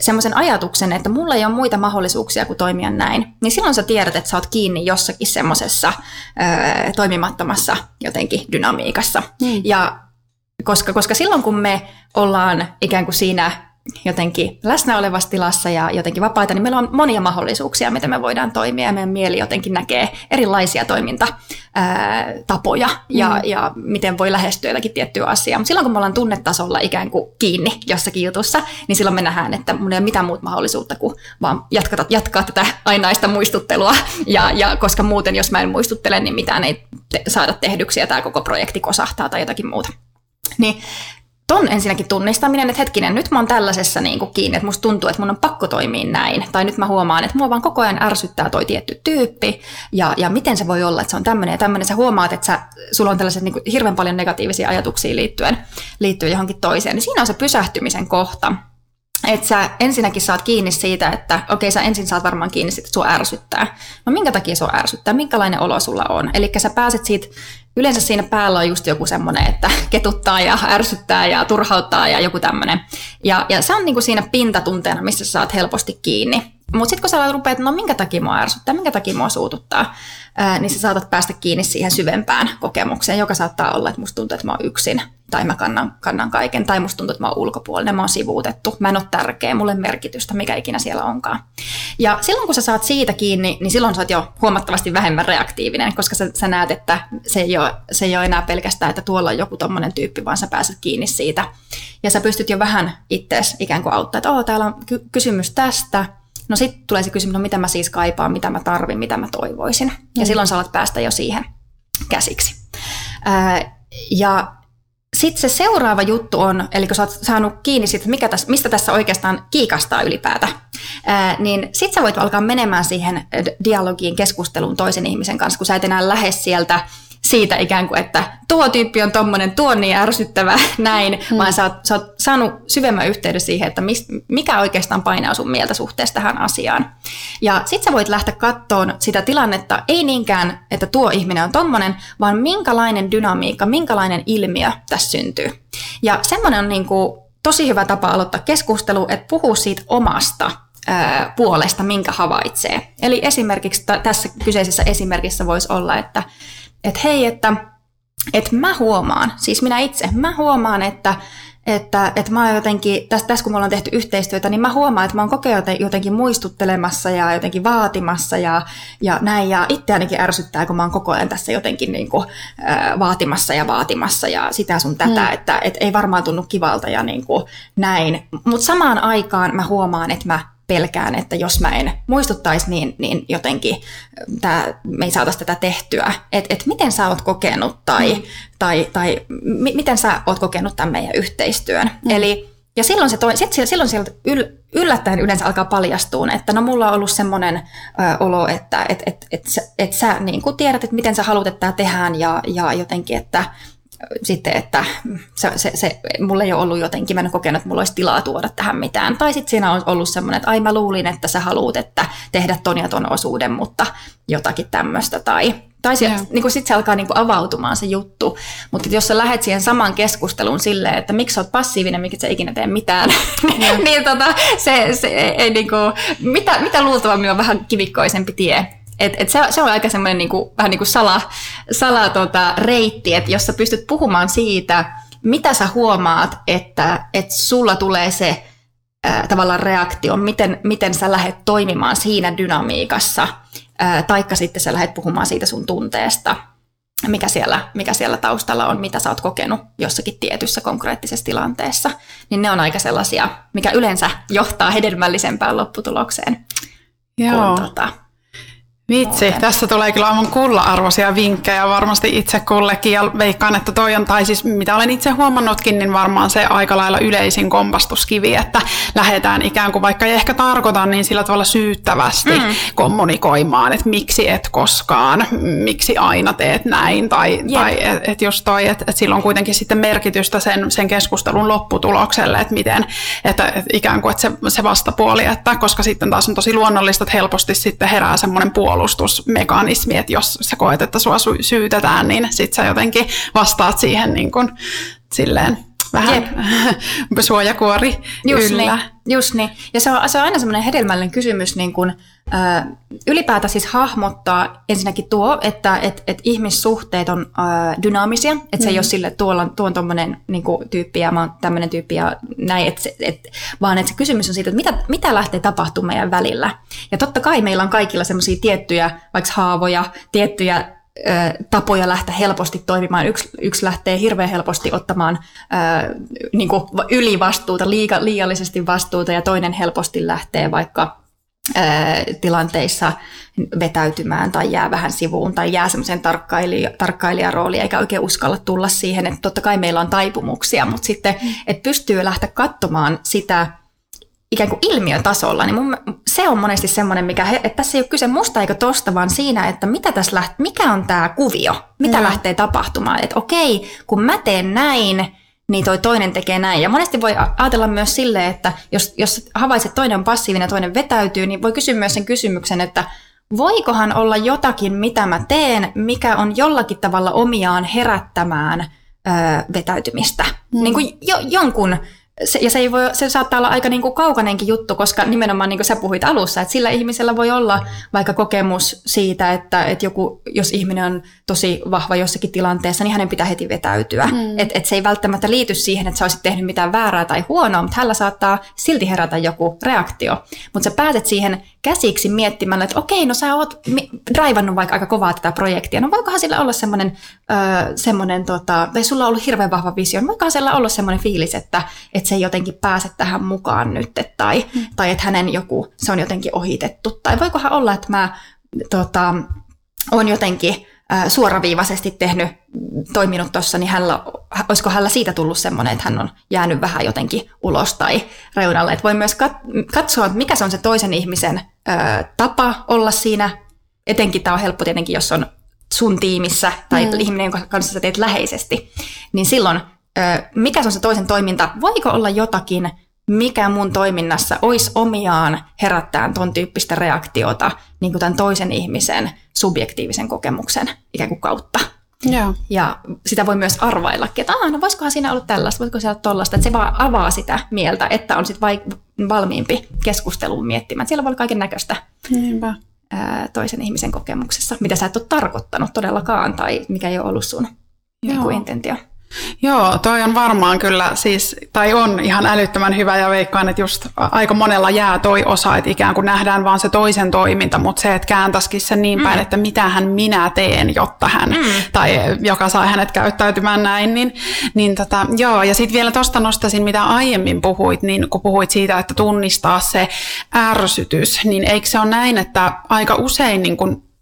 semmoisen ajatuksen, että mulla ei ole muita mahdollisuuksia kuin toimia näin, niin silloin sä tiedät, että sä oot kiinni jossakin semmoisessa öö, toimimattomassa jotenkin dynamiikassa. Mm. Ja koska, koska silloin, kun me ollaan ikään kuin siinä jotenkin läsnä olevassa tilassa ja jotenkin vapaita, niin meillä on monia mahdollisuuksia, miten me voidaan toimia, ja meidän mieli jotenkin näkee erilaisia toimintatapoja ja, mm. ja miten voi lähestyä jotakin tiettyä asiaa. Mutta silloin, kun me ollaan tunnetasolla ikään kuin kiinni jossakin jutussa, niin silloin me nähdään, että mulla ei ole mitään muuta mahdollisuutta kuin vaan jatkata, jatkaa tätä ainaista muistuttelua, ja, ja koska muuten, jos mä en muistuttele, niin mitään ei te- saada tehdyksi, ja tämä koko projekti kosahtaa tai jotakin muuta. Niin on ensinnäkin tunnistaminen, että hetkinen, nyt mä oon tällaisessa niin kuin kiinni, että musta tuntuu, että mun on pakko toimia näin. Tai nyt mä huomaan, että mua vaan koko ajan ärsyttää toi tietty tyyppi. Ja, ja miten se voi olla, että se on tämmöinen ja tämmöinen. Sä huomaat, että sä, sulla on tällaiset niin kuin hirveän paljon negatiivisia ajatuksia liittyen, liittyen johonkin toiseen. Niin siinä on se pysähtymisen kohta. Että sä ensinnäkin saat kiinni siitä, että okei, okay, sä ensin saat varmaan kiinni siitä, että sua ärsyttää. No minkä takia sua ärsyttää? Minkälainen olo sulla on? Elikkä sä pääset siitä, yleensä siinä päällä on just joku semmoinen, että ketuttaa ja ärsyttää ja turhauttaa ja joku tämmöinen. Ja, ja se on niinku siinä pintatunteena, missä sä saat helposti kiinni. Mutta sitten kun sä rupeat, no minkä takia mua ärsyttää, minkä takia mua suututtaa, ää, niin sä saatat päästä kiinni siihen syvempään kokemukseen, joka saattaa olla, että musta tuntuu, että mä oon yksin, tai mä kannan, kannan kaiken, tai musta tuntuu, että mä oon ulkopuolinen, mä oon sivuutettu, mä en oo tärkeä, mulle merkitystä, mikä ikinä siellä onkaan. Ja silloin kun sä saat siitä kiinni, niin silloin sä oot jo huomattavasti vähemmän reaktiivinen, koska sä, sä näet, että se ei, ole, se ei ole enää pelkästään, että tuolla on joku tommonen tyyppi, vaan sä pääset kiinni siitä. Ja sä pystyt jo vähän ittees ikään kuin auttaa, että oo, täällä on ky- kysymys tästä. No sitten tulee se kysymys, no mitä mä siis kaipaan, mitä mä tarvin, mitä mä toivoisin. Mm. Ja silloin sä alat päästä jo siihen käsiksi. Ää, ja sitten se seuraava juttu on, eli kun sä oot saanut kiinni siitä, mikä täs, mistä tässä oikeastaan kiikastaa ylipäätä, ää, niin sitten sä voit alkaa menemään siihen dialogiin, keskusteluun toisen ihmisen kanssa, kun sä et enää lähde sieltä siitä ikään kuin, että tuo tyyppi on tommonen, tuo niin ärsyttävä, näin, mm. vaan sä oot, sä oot saanut syvemmän yhteyden siihen, että mis, mikä oikeastaan painaa sun mieltä suhteessa tähän asiaan. Ja sit sä voit lähteä kattoon sitä tilannetta, ei niinkään, että tuo ihminen on tommonen, vaan minkälainen dynamiikka, minkälainen ilmiö tässä syntyy. Ja semmoinen on niin kuin tosi hyvä tapa aloittaa keskustelu, että puhuu siitä omasta puolesta, minkä havaitsee. Eli esimerkiksi t- tässä kyseisessä esimerkissä voisi olla, että Että hei, että, että mä huomaan, siis minä itse, mä huomaan, että, että, että mä oon jotenkin, tässä, tässä kun me ollaan tehty yhteistyötä, niin mä huomaan, että mä oon koko ajan jotenkin muistuttelemassa ja jotenkin vaatimassa ja, ja näin. Ja itse ainakin ärsyttää, kun mä oon koko ajan tässä jotenkin niin kuin, ää, vaatimassa ja vaatimassa ja sitä sun tätä, mm. että et ei varmaan tunnu kivalta ja niin kuin, näin. Mutta samaan aikaan mä huomaan, että mä pelkään, että jos mä en muistuttaisi, niin, niin jotenkin tää, me ei saataisi tätä tehtyä. Että et miten sä oot kokenut tai, mm. tai, tai mi, miten sä oot kokenut tämän meidän yhteistyön. Mm. Eli, ja silloin, se toi, sit, silloin sieltä yl, yllättäen yleensä alkaa paljastua, että no mulla on ollut semmoinen ö, olo, että et, et, et, et, et sä niin kun tiedät, että miten sä haluat, että tää tehdään ja, ja jotenkin, että sitten, että se, se, se, mulla ei ole ollut jotenkin, mä en ole kokenut, että mulla olisi tilaa tuoda tähän mitään. Tai sitten siinä on ollut semmoinen, että ai mä luulin, että sä haluut, että tehdä ton ja ton osuuden, mutta jotakin tämmöistä. Tai, tai sitten niin sit se alkaa niin kuin avautumaan se juttu. Mutta jos sä lähet siihen samaan keskusteluun silleen, että miksi sä oot passiivinen, miksi sä ikinä tee mitään, niin tota, se, se ei, ei niin kuin, mitä, mitä luultavammin on vähän kivikkoisempi tie. Et, et se, se on aika semmoinen niinku, vähän niin kuin sala, sala tuota, reitti, että jos sä pystyt puhumaan siitä, mitä sä huomaat, että et sulla tulee se ää, tavallaan reaktio, miten, miten sä lähdet toimimaan siinä dynamiikassa, ää, taikka sitten sä lähdet puhumaan siitä sun tunteesta, mikä siellä, mikä siellä taustalla on, mitä sä oot kokenut jossakin tietyssä konkreettisessa tilanteessa, niin ne on aika sellaisia, mikä yleensä johtaa hedelmällisempään lopputulokseen. Joo. Kun, tota, Vitsi, tässä tulee kyllä aivan kulla-arvoisia vinkkejä varmasti itse kullekin, ja veikkaan, että toi on, tai siis mitä olen itse huomannutkin, niin varmaan se aika lailla yleisin kompastuskivi, että lähdetään ikään kuin, vaikka ei ehkä tarkoita, niin sillä tavalla syyttävästi mm. kommunikoimaan, että miksi et koskaan, miksi aina teet näin, tai, yep. tai että et jos toi, että et sillä on kuitenkin sitten merkitystä sen, sen keskustelun lopputulokselle, että miten, että et ikään kuin et se, se vastapuoli, että koska sitten taas on tosi luonnollista, että helposti sitten herää semmoinen puolustusmekanismi, että jos sä koet, että sua syytetään, niin sit sä jotenkin vastaat siihen niin kuin silleen vähän suojakuori just yllä. Niin, just niin. Ja se on, se on aina semmoinen hedelmällinen kysymys niin kuin, äh, ylipäätään siis hahmottaa ensinnäkin tuo, että et, et ihmissuhteet on äh, dynaamisia, että mm-hmm. se ei ole sille, tuolla on tuommoinen niin kuin tyyppi ja mä oon tämmöinen tyyppi ja näin, et, et, vaan että se kysymys on siitä, että mitä, mitä lähtee tapahtumaan meidän välillä. Ja totta kai meillä on kaikilla semmoisia tiettyjä, vaikka haavoja, tiettyjä tapoja lähteä helposti toimimaan. Yksi, yksi lähtee hirveän helposti ottamaan ää, niin kuin ylivastuuta, liika, liiallisesti vastuuta, ja toinen helposti lähtee vaikka ää, tilanteissa vetäytymään tai jää vähän sivuun tai jää semmoisen tarkkailija, tarkkailijan rooliin eikä oikein uskalla tulla siihen. Että totta kai meillä on taipumuksia, mutta sitten että pystyy lähteä katsomaan sitä ikään kuin ilmiötasolla, niin mun, se on monesti semmoinen, mikä, he, että tässä ei ole kyse musta eikä tosta, vaan siinä, että mitä tässä läht, mikä on tämä kuvio, mitä mm. lähtee tapahtumaan. Että okei, kun mä teen näin, niin toi toinen tekee näin. Ja monesti voi ajatella myös silleen, että jos, jos havaitset, toinen on passiivinen ja toinen vetäytyy, niin voi kysyä myös sen kysymyksen, että voikohan olla jotakin, mitä mä teen, mikä on jollakin tavalla omiaan herättämään ö, vetäytymistä. Mm. Niin kuin jo, jonkun... Se, ja se, ei voi, se saattaa olla aika niin kuin kaukainenkin juttu, koska nimenomaan niin kuin sä puhuit alussa, että sillä ihmisellä voi olla vaikka kokemus siitä, että, että joku, jos ihminen on tosi vahva jossakin tilanteessa, niin hänen pitää heti vetäytyä. Mm. Että et se ei välttämättä liity siihen, että sä olisit tehnyt mitään väärää tai huonoa, mutta hänellä saattaa silti herätä joku reaktio. Mutta sä pääset siihen käsiksi miettimään, että okei, no sä oot mi- draivannut vaikka aika kovaa tätä projektia. No voikohan sillä olla semmoinen, öö, semmoinen tota, tai sulla on ollut hirveän vahva visio, no voikohan sillä olla semmoinen fiilis, että että se ei jotenkin pääse tähän mukaan nyt, tai, mm. tai että hänen joku, se on jotenkin ohitettu. Tai voikohan olla, että mä tota, oon jotenkin äh, suoraviivaisesti tehnyt, toiminut tuossa, niin hänellä, olisiko hänellä siitä tullut semmoinen, että hän on jäänyt vähän jotenkin ulos tai reunalle. Että voi myös kat- katsoa, että mikä se on se toisen ihmisen äh, tapa olla siinä. Etenkin tämä on helppo tietenkin, jos on sun tiimissä, tai mm. ihminen, jonka kanssa sä teet läheisesti, niin silloin... mikä se on se toisen toiminta, voiko olla jotakin, mikä mun toiminnassa olisi omiaan herättämään ton tyyppistä reaktiota niin kuin tämän toisen ihmisen subjektiivisen kokemuksen ikään kuin kautta. Joo. Ja sitä voi myös arvailla, että no voisikohan siinä ollut tällaista, voisiko siellä olla tollaista, että se vaan avaa sitä mieltä, että on sitten valmiimpi keskusteluun miettimään. Siellä voi olla kaiken näköistä toisen ihmisen kokemuksessa, mitä sä et ole tarkoittanut todellakaan tai mikä ei ole ollut sun niin kuin intentio. Joo, toi on varmaan kyllä, siis, tai on ihan älyttömän hyvä, ja veikkaan, että just aika monella jää toi osa, että ikään kuin nähdään vaan se toisen toiminta, mutta se, että kääntäisikin sen niin mm. päin, että mitähän minä teen, jotta hän, mm. tai joka sai hänet käyttäytymään näin, niin, niin tota, joo, ja sitten vielä tuosta nostaisin, mitä aiemmin puhuit, niin kun puhuit siitä, että tunnistaa se ärsytys, niin eikö se ole näin, että aika usein niin kun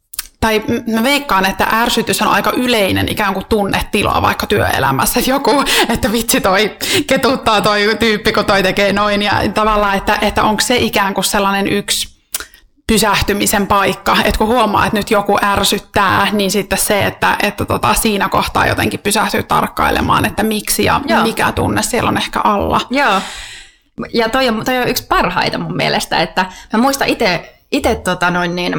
tai mä veikkaan, että ärsytys on aika yleinen ikään kuin tunnetila vaikka työelämässä. Joku, että vitsi toi ketuttaa toi tyyppi, kun toi tekee noin. Ja tavallaan, että, että onko se ikään kuin sellainen yksi pysähtymisen paikka, että kun huomaa, että nyt joku ärsyttää, niin sitten se, että, että tota, siinä kohtaa jotenkin pysähtyy tarkkailemaan, että miksi ja Joo. mikä tunne siellä on ehkä alla. Joo, ja toi on, toi on yksi parhaita mun mielestä, että mä muistan ite, ite tota noin niin...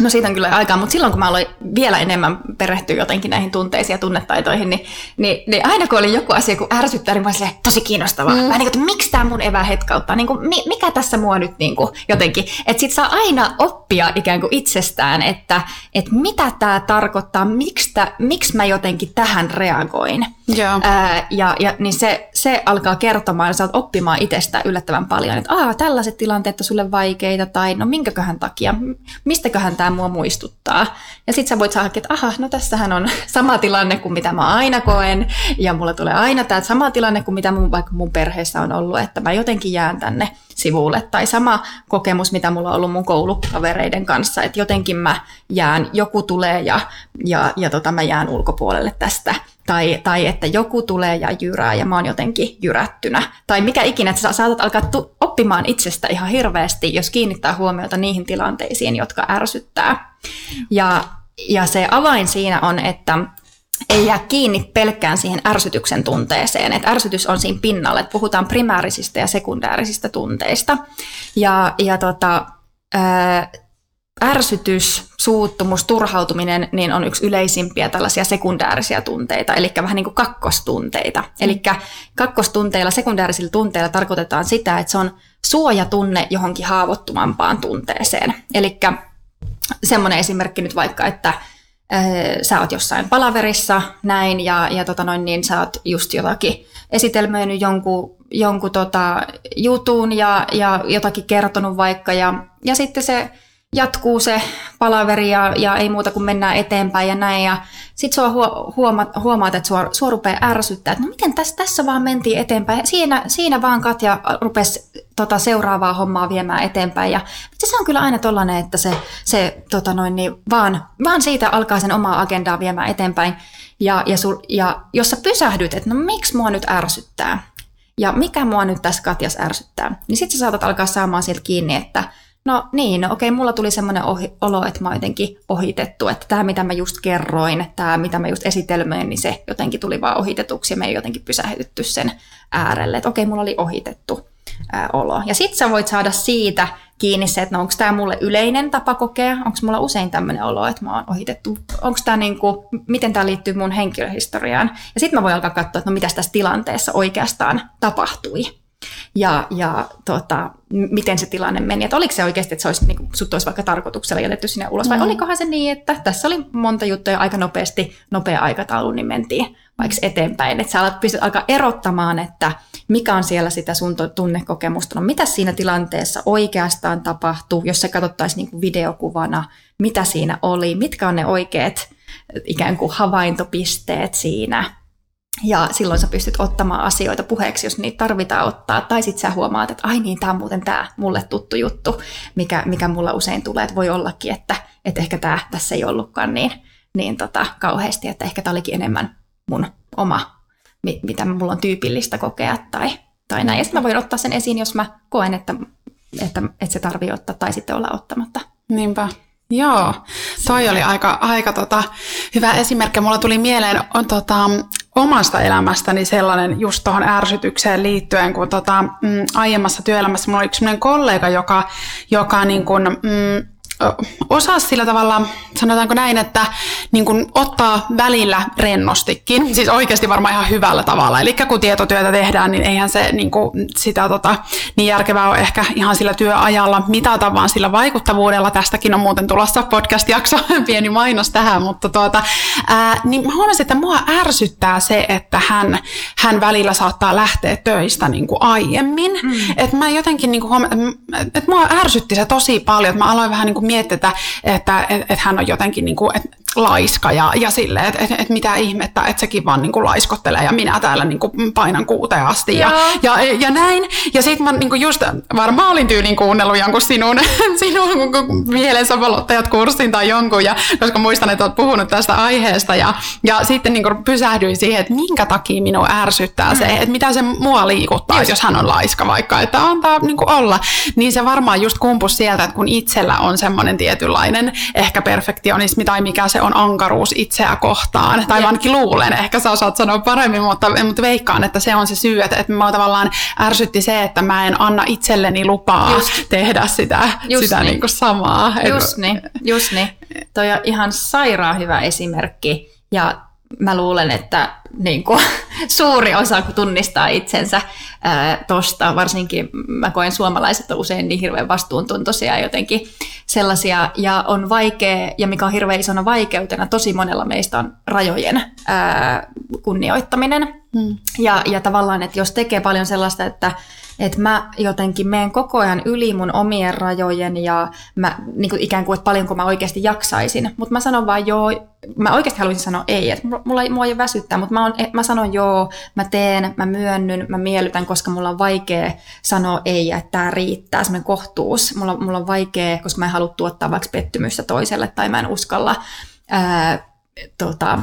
No siitä on kyllä aikaa, mutta silloin kun mä aloin vielä enemmän perehtyä jotenkin näihin tunteisiin ja tunnetaitoihin, niin, niin, niin aina kun oli joku asia, kun ärsyttää, niin mä olin silleen, tosi kiinnostavaa. Mm. Mä niin, että miksi tämä mun evää hetkauttaa? Niin kuin, mikä tässä mua nyt niin kuin, jotenkin? Että sit saa aina oppia ikään kuin itsestään, että, että mitä tämä tarkoittaa, miksi, tää, miksi mä jotenkin tähän reagoin. Yeah. Ää, ja, ja niin se, se alkaa kertomaan ja sä oot oppimaan itsestä yllättävän paljon, että aah, tällaiset tilanteet on sulle vaikeita tai no minkäköhän takia, mistäköhän tämä mua muistuttaa. Ja sit sä voit saada, että aha, no tässähän on sama tilanne kuin mitä mä aina koen ja mulla tulee aina tämä sama tilanne kuin mitä mun, vaikka mun perheessä on ollut, että mä jotenkin jään tänne sivulle tai sama kokemus, mitä mulla on ollut mun koulukavereiden kanssa, että jotenkin mä jään, joku tulee ja, ja, ja tota, mä jään ulkopuolelle tästä. Tai, tai että joku tulee ja jyrää ja mä oon jotenkin jyrättynä. Tai mikä ikinä, että sä saatat alkaa tu- oppimaan itsestä ihan hirveästi, jos kiinnittää huomiota niihin tilanteisiin, jotka ärsyttää. Ja, ja se avain siinä on, että ei jää kiinni pelkkään siihen ärsytyksen tunteeseen. Et ärsytys on siinä pinnalla, että puhutaan primäärisistä ja sekundäärisistä tunteista. Ja, ja tota... Ää, Ärsytys, suuttumus, turhautuminen niin on yksi yleisimpiä tällaisia sekundäärisiä tunteita, eli vähän niin kuin kakkostunteita. Mm. Eli kakkostunteilla, sekundäärisillä tunteilla tarkoitetaan sitä, että se on suojatunne johonkin haavoittuvampaan tunteeseen. Eli semmoinen esimerkki nyt vaikka, että äh, sä oot jossain palaverissa näin ja, ja tota noin, niin sä oot just jotakin esitelmöinyt jonkun, jonkun tota, jutun ja, ja jotakin kertonut vaikka ja, ja sitten se... Jatkuu se palaveri ja, ja ei muuta kuin mennään eteenpäin ja näin. Ja sitten sua huomaat, huomaat, että sua, sua rupeaa ärsyttää, että no miten tässä, tässä vaan mentiin eteenpäin. Siinä, siinä vaan Katja rupesi tota, seuraavaa hommaa viemään eteenpäin. Ja se on kyllä aina tollainen, että se, se tota noin, niin vaan, vaan siitä alkaa sen omaa agendaa viemään eteenpäin. Ja, ja, sul, ja jos sä pysähdyt, että no miksi mua nyt ärsyttää ja mikä mua nyt tässä Katjas ärsyttää, niin sitten sä saatat alkaa saamaan sieltä kiinni, että no niin, no okei, mulla tuli semmoinen ohi, olo, että mä oon jotenkin ohitettu, että tämä mitä mä just kerroin, tämä mitä mä just esitelmöin, niin se jotenkin tuli vaan ohitetuksi ja me ei jotenkin pysähdytty sen äärelle, että okei, mulla oli ohitettu ää, olo. Ja sit sä voit saada siitä kiinni se, että no onko tämä mulle yleinen tapa kokea, onko mulla usein tämmöinen olo, että mä oon ohitettu, onko tämä niinku, miten tämä liittyy mun henkilöhistoriaan. Ja sit mä voin alkaa katsoa, että no mitäs tässä tilanteessa oikeastaan tapahtui. Ja, ja tota, miten se tilanne meni, että oliko se oikeasti, että se olisi, niin sut olisi vaikka tarkoituksella jätetty sinne ulos, vai mm. olikohan se niin, että tässä oli monta juttuja aika nopeasti, nopea aikataulu, niin mentiin vaikka eteenpäin. Että sä alat pystyt alkaa erottamaan, että mikä on siellä sitä sun tunnekokemusta, no mitä siinä tilanteessa oikeastaan tapahtuu, jos se katsottaisiin niin kuin videokuvana, mitä siinä oli, mitkä on ne oikeat ikään kuin havaintopisteet siinä. Ja silloin sä pystyt ottamaan asioita puheeksi, jos niitä tarvitaan ottaa. Tai sit sä huomaat, että ai niin, tää on muuten tää mulle tuttu juttu, mikä, mikä mulla usein tulee. Että voi ollakin, että, että ehkä tää tässä ei ollutkaan niin, niin tota, kauheasti, että ehkä tää olikin enemmän mun oma, mitä mulla on tyypillistä kokea tai, tai näin. Ja sit mä voin ottaa sen esiin, jos mä koen, että, että, että se tarvii ottaa tai sitten olla ottamatta. Niinpä. Joo, toi oli aika, aika tota, hyvä esimerkki. Mulla tuli mieleen on, tota, omasta elämästäni sellainen just tuohon ärsytykseen liittyen, kun tota, mm, aiemmassa työelämässä mulla oli yksi sellainen kollega, joka, joka niin kun, mm, osasi sillä tavalla, sanotaanko näin, että niin kun ottaa välillä rennostikin, siis oikeasti varmaan ihan hyvällä tavalla. Eli kun tietotyötä tehdään, niin eihän se niin kun sitä tota, niin järkevää ole ehkä ihan sillä työajalla mitata, vaan sillä vaikuttavuudella. Tästäkin on muuten tulossa podcast-jakso, pieni mainos tähän, mutta tuota, ää, niin mä huomasin, että mua ärsyttää se, että hän, hän välillä saattaa lähteä töistä niin kun aiemmin. Mm. Että mä jotenkin niin kun huomasin, että mua ärsytti se tosi paljon, että mä aloin vähän niin kun miettetä, että et, et hän on jotenkin niin kuin, et, laiska ja, ja silleen, että et, et mitä ihmettä, että sekin vaan niin kuin laiskottelee ja minä täällä niin kuin painan kuuteen asti ja, ja, ja, ja näin. Ja sit mä niin kuin just varmaan olin tyylin kuunnellut jonkun sinun, sinun mielensä valottajat kurssin tai jonkun, ja, koska muistan, että olet puhunut tästä aiheesta ja, ja sitten niin kuin pysähdyin siihen, että minkä takia minua ärsyttää mm. se, että mitä se mua liikuttaa, just. Jos hän on laiska vaikka, että antaa niin kuin olla. Niin se varmaan just kumpus sieltä, että kun itsellä on se semmoinen tietynlainen ehkä perfektionismi tai mikä se on ankaruus itseä kohtaan. Tai ainakin luulen, ehkä sä osaat sanoa paremmin, mutta, mutta veikkaan, että se on se syy, että, että mä tavallaan ärsytti se, että mä en anna itselleni lupaa just tehdä sitä, sitä niin. Niin kuin samaa. Just niin, just niin. Toi on ihan sairaan hyvä esimerkki ja mä luulen, että niin kuin, suuri osa tunnistaa itsensä ää, tosta, varsinkin mä koen suomalaiset on usein niin hirveän vastuuntuntoisia jotenkin sellaisia, ja on vaikea, ja mikä on hirveän isona vaikeutena, tosi monella meistä on rajojen ää, kunnioittaminen. Hmm. Ja, ja tavallaan, että jos tekee paljon sellaista, että että mä jotenkin menen koko ajan yli mun omien rajojen ja mä niin kuin ikään kuin, että paljonko mä oikeasti jaksaisin. Mutta mä sanon vaan joo, mä oikeasti haluaisin sanoa ei, että mulla ei, mua ei väsyttää, mutta mä, on, mä sanon joo, mä teen, mä myönnyn, mä miellytän, koska mulla on vaikea sanoa ei, että tää riittää, semmoinen kohtuus. Mulla, mulla on vaikea, koska mä en halua tuottaa vaikka pettymystä toiselle tai mä en uskalla ää, tota,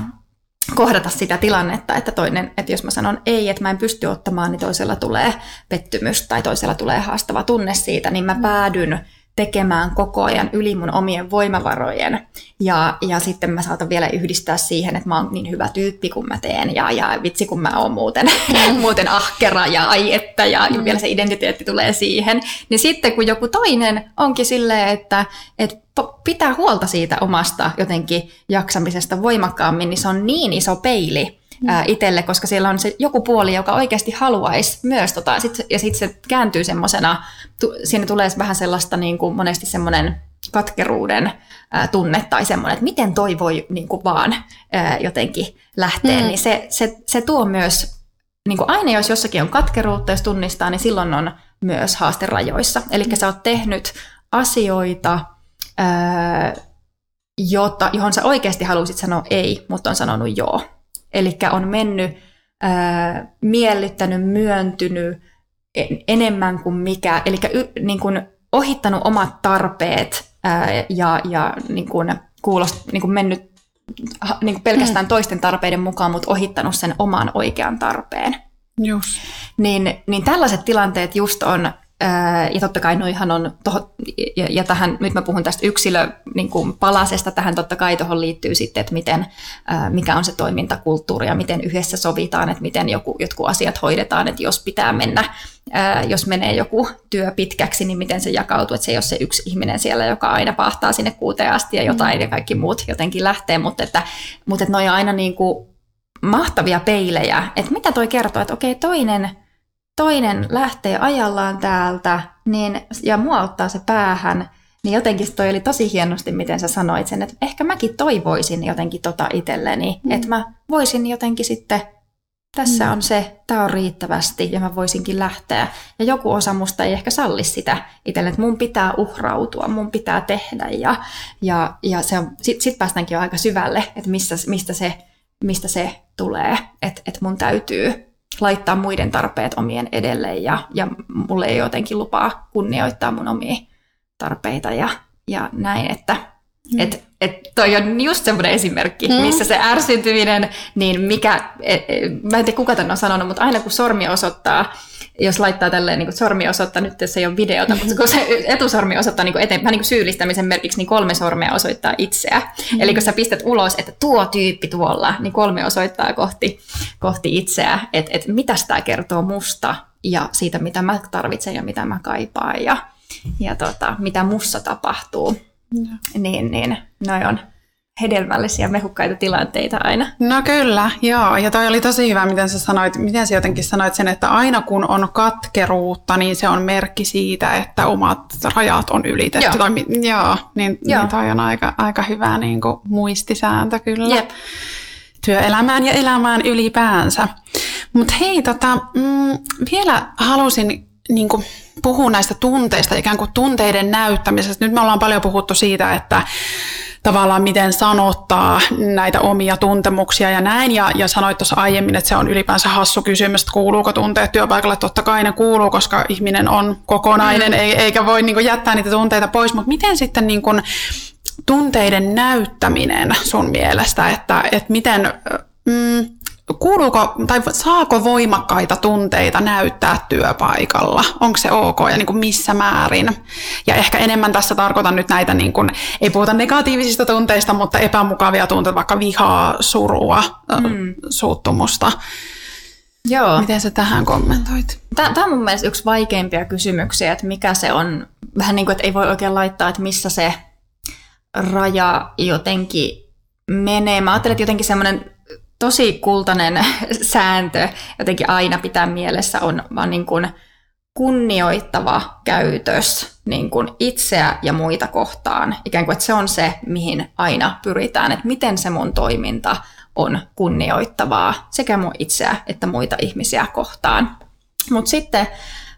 kohdata sitä tilannetta, että toinen, että jos mä sanon ei, että mä en pysty ottamaan, niin toisella tulee pettymys tai toisella tulee haastava tunne siitä, niin mä päädyn tekemään koko ajan yli mun omien voimavarojen. Ja, ja sitten mä saatan vielä yhdistää siihen, että mä oon niin hyvä tyyppi, kun mä teen, ja, ja vitsi, kun mä oon muuten, mm. muuten ahkera, ja ai että, ja mm. vielä se identiteetti tulee siihen. Niin sitten, kun joku toinen onkin silleen, että, että pitää huolta siitä omasta jotenkin jaksamisesta voimakkaammin, niin se on niin iso peili ää, itselle, koska siellä on se joku puoli, joka oikeasti haluaisi myös, tota, sit, ja sitten se kääntyy semmoisena, tu, siinä tulee vähän sellaista niin kuin monesti semmoinen katkeruuden ää, tunne tai semmoinen, että miten toi voi niin kuin vaan ää, jotenkin lähteä, mm. niin se, se, se tuo myös, niin kuin aina jos jossakin on katkeruutta, jos tunnistaa, niin silloin on myös haaste rajoissa. Eli sä oot tehnyt asioita, Jota, johon sä oikeasti halusit sanoa ei, mutta on sanonut joo. Elikkä on mennyt, äh, miellyttänyt, myöntynyt en, enemmän kuin mikä, elikkä y, niin kun ohittanut omat tarpeet äh, ja, ja niin kun kuulost, niin kun mennyt niin kun pelkästään mm. toisten tarpeiden mukaan, mutta ohittanut sen oman oikean tarpeen. Just. Niin, niin tällaiset tilanteet just on. Ja totta kai noihan on, toho, ja, ja tähän, nyt mä puhun tästä yksilöpalasesta, niin tähän totta kai tuohon liittyy sitten, että miten, ää, mikä on se toimintakulttuuri ja miten yhdessä sovitaan, että miten joku, jotkut asiat hoidetaan, että jos pitää mennä, ää, jos menee joku työ pitkäksi, niin miten se jakautuu, että se ei ole se yksi ihminen siellä, joka aina pahtaa sinne kuuteen asti ja jotain mm. ja kaikki muut jotenkin lähtee, mutta, että, mutta että noi on aina niin kuin mahtavia peilejä, että mitä toi kertoo, että okei toinen, Toinen lähtee ajallaan täältä niin, ja mua ottaa se päähän, niin jotenkin toi oli tosi hienosti, miten sä sanoit sen, että ehkä mäkin toivoisin jotenkin tota itselleni, mm. että mä voisin jotenkin sitten, tässä mm. on se, tää on riittävästi ja mä voisinkin lähteä. Ja joku osa musta ei ehkä salli sitä itselle, että mun pitää uhrautua, mun pitää tehdä ja, ja, ja se on, sit, sit päästäänkin jo aika syvälle, että missä, mistä, se, mistä se tulee, että et mun täytyy laittaa muiden tarpeet omien edelle ja, ja mulle ei jotenkin lupaa kunnioittaa mun omia tarpeita ja, ja näin, että mm. et, et toi on just semmoinen esimerkki, mm. missä se ärsintyminen, niin mikä, et, et, mä en tiedä kuka tämän on sanonut, mutta aina kun sormi osoittaa, jos laittaa tälleen niin kuin sormi osoittaa, nyt se ei ole videota, mutta kun se etusormi osoittaa niin kuin eteenpäin, vähän niin kuin syyllistämisen merkiksi, niin kolme sormea osoittaa itseä. Mm-hmm. Eli kun sä pistät ulos, että tuo tyyppi tuolla, niin kolme osoittaa kohti, kohti itseä, että et mitäs tää kertoo musta ja siitä, mitä mä tarvitsen ja mitä mä kaipaan ja, ja tota, mitä mussa tapahtuu. Mm-hmm. Niin, niin, noi on hedelmällisiä, mehukkaita tilanteita aina. No kyllä, joo. Ja toi oli tosi hyvä, miten sä sanoit, miten sä jotenkin sanoit sen, että aina kun on katkeruutta, niin se on merkki siitä, että omat rajat on ylitetty. Joo, tai, joo, niin, joo. niin toi on aika, aika hyvä niin kuin muistisääntö kyllä. Jep. Työelämään ja elämään ylipäänsä. Mutta hei, tota, mm, vielä halusin niin kuin puhua näistä tunteista, ikään kuin tunteiden näyttämisestä. Nyt me ollaan paljon puhuttu siitä, että tavallaan miten sanottaa näitä omia tuntemuksia ja näin. Ja, ja sanoit tuossa aiemmin, että se on ylipäänsä hassu kysymys, että kuuluuko tunteet työpaikalle. Totta kai ne kuuluu, koska ihminen on kokonainen, eikä voi niin kuin jättää niitä tunteita pois. Mutta miten sitten niin kuin tunteiden näyttäminen sun mielestä, että, että miten... Mm, Kuuluuko tai saako voimakkaita tunteita näyttää työpaikalla? Onko se ok ja niin kuin missä määrin? Ja ehkä enemmän tässä tarkoitan nyt näitä, niin kuin, ei puhuta negatiivisista tunteista, mutta epämukavia tunteita, vaikka vihaa, surua, mm. suuttumusta. Joo. Miten sä tähän kommentoit? Tämä on mun mielestä yksi vaikeimpia kysymyksiä, että mikä se on, vähän niin kuin, että ei voi oikein laittaa, että missä se raja jotenkin menee. Mä ajattelen, että jotenkin semmoinen tosi kultainen sääntö jotenkin aina pitää mielessä on vaan niin kuin kunnioittava käytös niin kuin itseä ja muita kohtaan. Ikään kuin, että se on se, mihin aina pyritään, että miten se mun toiminta on kunnioittavaa sekä mun itseä että muita ihmisiä kohtaan. Mutta sitten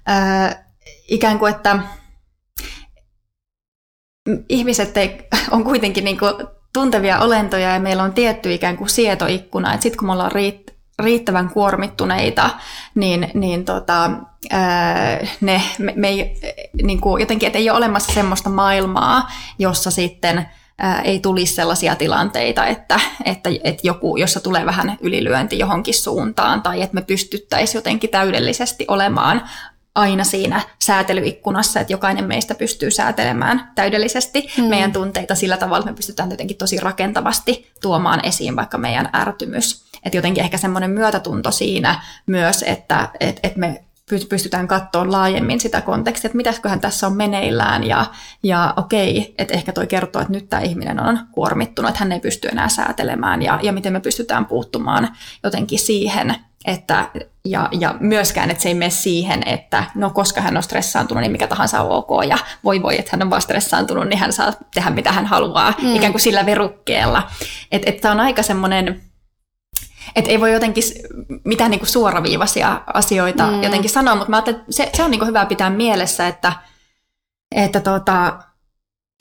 äh, ikään kuin, että ihmiset ei, on kuitenkin niin kuin tuntevia olentoja ja meillä on tietty ikään kuin sietoikkuna, että sitten kun me ollaan riittävän kuormittuneita, niin, niin tota, ää, ne, me, me ei, niin kuin jotenkin, että ei ole olemassa semmoista maailmaa, jossa sitten ää, ei tulisi sellaisia tilanteita, että, että, että joku, jossa tulee vähän ylilyönti johonkin suuntaan tai että me pystyttäisiin jotenkin täydellisesti olemaan aina siinä säätelyikkunassa, että jokainen meistä pystyy säätelemään täydellisesti mm. meidän tunteita sillä tavalla, että me pystytään jotenkin tosi rakentavasti tuomaan esiin vaikka meidän ärtymys. Että jotenkin ehkä semmoinen myötätunto siinä myös, että et, et me pystytään katsomaan laajemmin sitä kontekstia, että mitäköhän tässä on meneillään ja, ja okei, että ehkä toi kertoo, että nyt tämä ihminen on kuormittunut, että hän ei pysty enää säätelemään ja, ja miten me pystytään puuttumaan jotenkin siihen, että, ja, ja myöskään, että se ei mene siihen, että no koska hän on stressaantunut, niin mikä tahansa on ok, ja voi voi, että hän on vaan stressaantunut, niin hän saa tehdä mitä hän haluaa, mm. ikään kuin sillä verukkeella. Että et tämä on aika semmoinen, että ei voi jotenkin mitään niinku suoraviivaisia asioita mm. jotenkin sanoa, mutta mä ajattelin, että se, se on niinku hyvä pitää mielessä, että, että tota,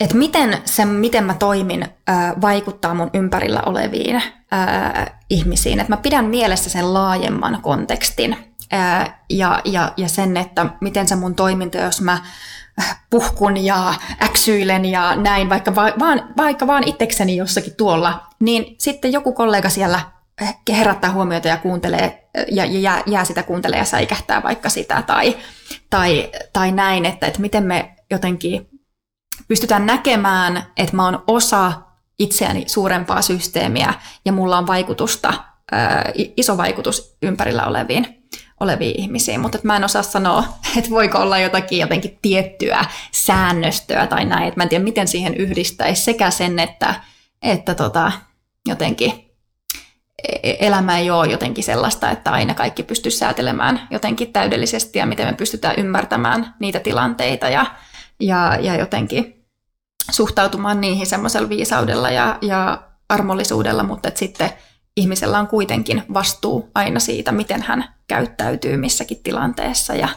et miten se, miten mä toimin, ää, vaikuttaa mun ympärillä oleviin ää, ihmisiin. Et mä pidän mielessä sen laajemman kontekstin ää, ja, ja, ja sen, että miten se mun toiminta, jos mä puhkun ja äksyilen ja näin, vaikka va- vaan, vaikka vaan itsekseni jossakin tuolla, niin sitten joku kollega siellä herättää huomiota ja kuuntelee ja, ja jää, jää sitä kuuntelee ja säikähtää vaikka sitä tai, tai, tai näin, että, että miten me jotenkin pystytään näkemään, että mä oon osa itseäni suurempaa systeemiä ja mulla on vaikutusta, ää, iso vaikutus ympärillä oleviin, oleviin ihmisiin, mutta mä en osaa sanoa, että voiko olla jotakin jotenkin tiettyä säännöstöä tai näin, että mä en tiedä miten siihen yhdistäisi sekä sen, että, että tota, jotenkin elämä ei ole jotenkin sellaista, että aina kaikki pystyisi säätelemään jotenkin täydellisesti ja miten me pystytään ymmärtämään niitä tilanteita ja, ja, ja jotenkin suhtautumaan niihin semmoisella viisaudella ja, ja armollisuudella, mutta et sitten ihmisellä on kuitenkin vastuu aina siitä, miten hän käyttäytyy missäkin tilanteessa ja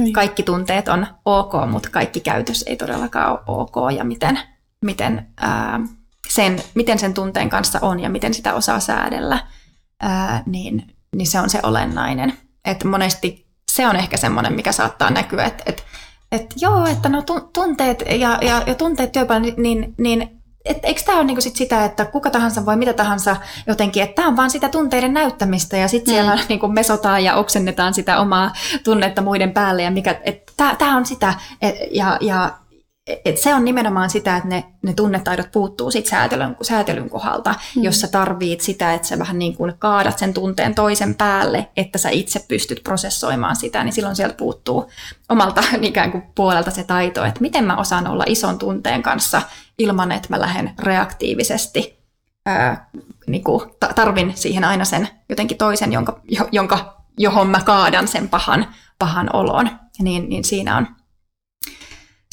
niin. Kaikki tunteet on ok, mutta kaikki käytös ei todellakaan ole ok ja miten... miten ää, Sen, miten sen tunteen kanssa on ja miten sitä osaa säädellä, ää, niin, niin se on se olennainen. Et monesti se on ehkä semmoinen, mikä saattaa näkyä, että et, et, joo, että no tunteet ja, ja, ja tunteet työpaikalla, niin, niin et, eikö tämä ole niinku sit sitä, että kuka tahansa voi mitä tahansa jotenkin, että tämä on vaan sitä tunteiden näyttämistä ja sitten siellä mm. niinku mesotaan ja oksennetaan sitä omaa tunnetta muiden päälle ja mikä, että tämä on sitä et, ja, ja Et se on nimenomaan sitä, että ne, ne tunnetaidot puuttuu sit säätelyn, säätelyn kohdalta, mm. jos sä tarvit sitä, että sä vähän niin kuin kaadat sen tunteen toisen päälle, että sä itse pystyt prosessoimaan sitä, niin silloin sieltä puuttuu omalta ikään kuin puolelta se taito, että miten mä osaan olla ison tunteen kanssa ilman, että mä lähden reaktiivisesti. Ää, niin kuin tarvin siihen aina sen jotenkin toisen, jonka, jonka, johon mä kaadan sen pahan, pahan olon, niin, niin siinä on...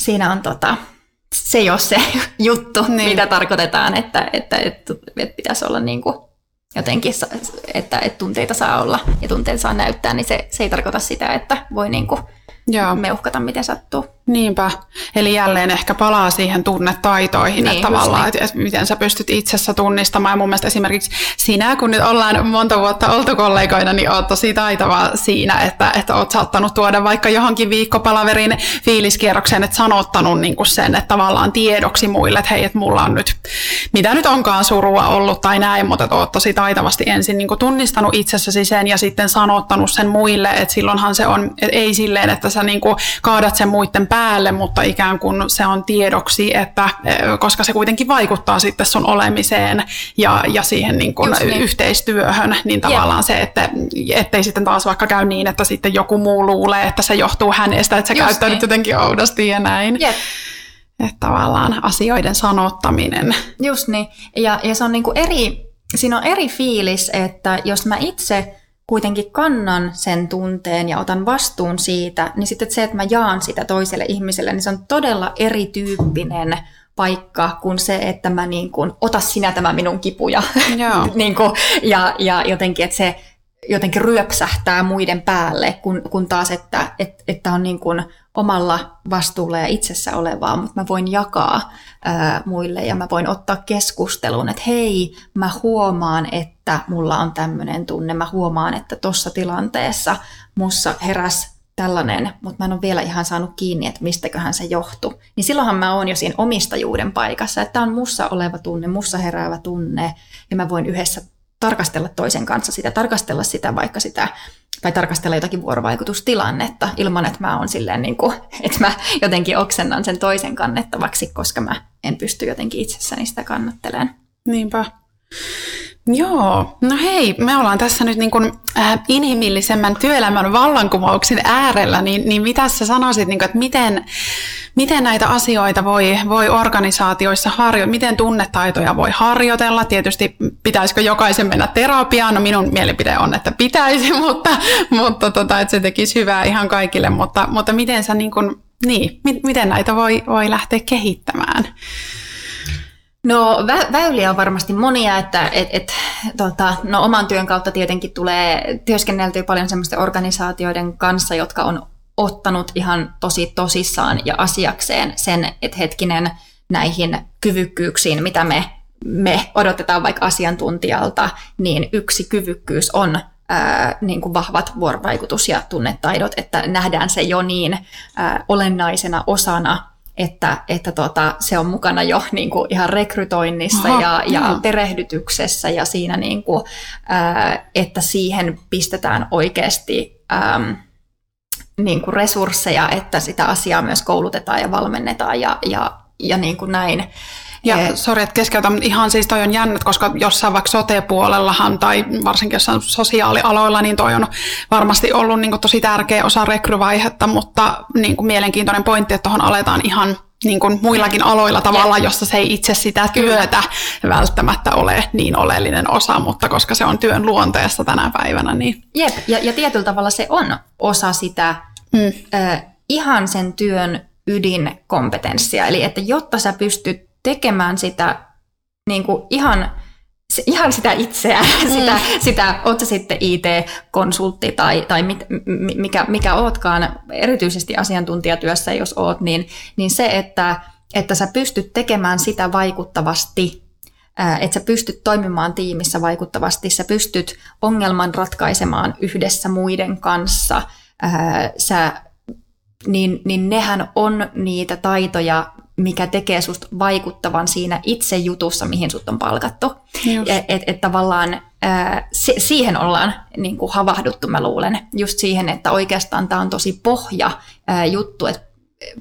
Siinä on tota, se ei ole se juttu, niin. Mitä tarkoitetaan, että, että, että, että pitäisi olla niin kuin jotenkin, että, että tunteita saa olla ja tunteita saa näyttää, niin se, se ei tarkoita sitä, että voi niin kuin meuhkata miten sattuu. Niinpä. Eli jälleen ehkä palaa siihen tunnetaitoihin, niin, että tavallaan, että miten sä pystyt itsessä tunnistamaan. Ja mun mielestä esimerkiksi sinä, kun nyt ollaan monta vuotta oltu kollegoina, niin oot tosi taitava siinä, että, että oot saattanut tuoda vaikka johonkin viikkopalaverin fiiliskierrokseen, että sanottanut niin kuin sen, että tavallaan tiedoksi muille, että hei, että mulla on nyt, mitä nyt onkaan surua ollut tai näin, mutta oot tosi taitavasti ensin niin kuin tunnistanut itsessäsi sen ja sitten sanottanut sen muille, että silloinhan se on, että ei silleen, että sä niin kuin kaadat sen muiden päälle, mutta ikään kuin se on tiedoksi, että, koska se kuitenkin vaikuttaa sitten sun olemiseen ja, ja siihen niin kuin niin. yhteistyöhön, niin tavallaan Jep. se, että ettei sitten taas vaikka käy niin, että sitten joku muu luulee, että se johtuu hänestä, että se Just käyttää niin. nyt jotenkin oudosti ja näin. Jep. Että tavallaan asioiden sanottaminen. Just niin. Ja, ja se on niin kuin eri, siinä on eri fiilis, että jos mä itse kuitenkin kannan sen tunteen ja otan vastuun siitä, niin sitten se, että mä jaan sitä toiselle ihmiselle, niin se on todella erityyppinen paikka kuin se, että mä niin kuin, ota sinä tämä minun kipuja. niin kuin, ja, ja jotenkin, että se jotenkin ryöpsähtää muiden päälle, kun, kun taas, että et, et on niin kuin omalla vastuulla ja itsessä olevaa, mutta mä voin jakaa ää, muille ja mä voin ottaa keskustelun, että hei, mä huomaan, että mulla on tämmöinen tunne, mä huomaan, että tossa tilanteessa mussa heräs tällainen, mutta mä en ole vielä ihan saanut kiinni, että mistäköhän se johtuu. Niin silloinhan mä oon jo siinä omistajuuden paikassa, että tämä on mussa oleva tunne, mussa heräävä tunne ja mä voin yhdessä tarkastella toisen kanssa sitä, tarkastella sitä vaikka sitä, tai tarkastella jotakin vuorovaikutustilannetta ilman, että mä oon silleen niin kuin, että mä jotenkin oksennan sen toisen kannettavaksi, koska mä en pysty jotenkin itsessäni sitä kannattelemaan. Niinpä. Joo, no hei, me ollaan tässä nyt niin kuin inhimillisemmän työelämän vallankumouksen äärellä, niin, niin mitä sä sanoisit, niin kuin, että miten, miten näitä asioita voi, voi organisaatioissa harjoitella, miten tunnetaitoja voi harjoitella, tietysti pitäisikö jokaisen mennä terapiaan, no minun mielipide on, että pitäisi, mutta, mutta tota, että se tekisi hyvää ihan kaikille, mutta, mutta miten, sä niin kuin, niin, miten näitä voi, voi lähteä kehittämään? No vä- väyliä on varmasti monia, että et, et, tota, no, oman työn kautta tietenkin tulee työskenneltyä paljon semmoisten organisaatioiden kanssa, jotka on ottanut ihan tosi tosissaan ja asiakseen sen, että hetkinen näihin kyvykkyyksiin, mitä me, me odotetaan vaikka asiantuntijalta, niin yksi kyvykkyys on Ää, niin kuin vahvat vuorovaikutus- ja tunnetaidot, että nähdään se jo niin ää, olennaisena osana, että, että tota, se on mukana jo niin kuin ihan rekrytoinnissa Aha, ja, ja perehdytyksessä ja siinä, niin kuin, ää, että siihen pistetään oikeasti äm, niin kuin resursseja, että sitä asiaa myös koulutetaan ja valmennetaan ja, ja, ja niin kuin näin. Ja sori, että keskeytän, mutta ihan siis toi on jännät, koska jossain vaikka sote-puolellahan tai varsinkin jossain sosiaalialoilla, niin toi on varmasti ollut niin kuin tosi tärkeä osa rekryvaihetta, mutta niin kuin mielenkiintoinen pointti, että tuohon aletaan ihan niin kuin muillakin aloilla tavalla, jossa se ei itse sitä työtä välttämättä ole niin oleellinen osa, mutta koska se on työn luonteessa tänä päivänä. Niin. Jep, ja, ja tietyllä tavalla se on osa sitä mm. äh, ihan sen työn ydinkompetenssia, eli että jotta sä pystyt tekemään sitä niin kuin ihan, ihan sitä itseään, mm. sitä, sitä, oot sä sitten I T-konsultti tai, tai mit, mikä, mikä ootkaan, erityisesti asiantuntijatyössä, jos oot, niin, niin se, että, että sä pystyt tekemään sitä vaikuttavasti, että sä pystyt toimimaan tiimissä vaikuttavasti, sä pystyt ongelman ratkaisemaan yhdessä muiden kanssa, sä, niin, niin nehän on niitä taitoja, mikä tekee susta vaikuttavan siinä itse jutussa, mihin sut on palkattu. Että et, et tavallaan ää, se, siihen ollaan niin kuin havahduttu, mä luulen. Just siihen, että oikeastaan tämä on tosi pohja ää, juttu, että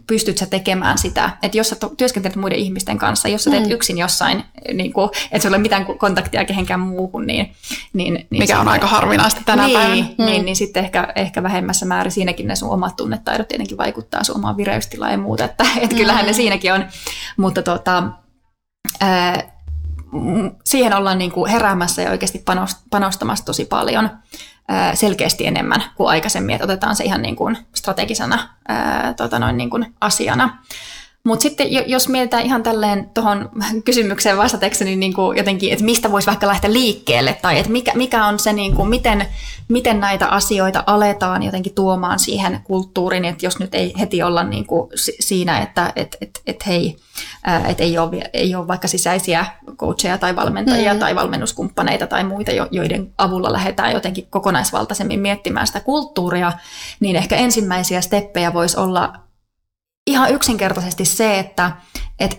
pystyt sä tekemään sitä. Että jos sä to, työskentelet muiden ihmisten kanssa, jos sä teet mm. yksin jossain, niin kuin, et sulla ei ole mitään kontaktia kehenkään muuhun. Niin, niin, niin mikä on aika harvinaista tänä niin, päivänä. Mm. Niin, niin sitten ehkä, ehkä vähemmässä määrin siinäkin ne sun omat tunnetaidot tietenkin vaikuttaa sun omaan vireystilaan ja muuta. Että et kyllähän mm. ne siinäkin on. Mutta tota, ää, siihen ollaan niin kuin heräämässä ja oikeasti panostamassa tosi paljon. Selkeästi enemmän kuin aikaisemmin, että otetaan se ihan niin kuin strategisena ää, tota noin niin kuin asiana. Mutta sitten jos mietitään ihan tälleen tuohon kysymykseen vastatekseni niin kuin jotenkin, että mistä voisi vaikka lähteä liikkeelle tai että mikä, mikä on se, niin kuin, miten, miten näitä asioita aletaan jotenkin tuomaan siihen kulttuuriin, että jos nyt ei heti olla niin kuin siinä, että et, et, et hei, et ei, ole, ei ole vaikka sisäisiä coacheja tai valmentajia mm. tai valmennuskumppaneita tai muita, joiden avulla lähdetään jotenkin kokonaisvaltaisemmin miettimään sitä kulttuuria, niin ehkä ensimmäisiä steppejä voisi olla ihan yksinkertaisesti se, että, että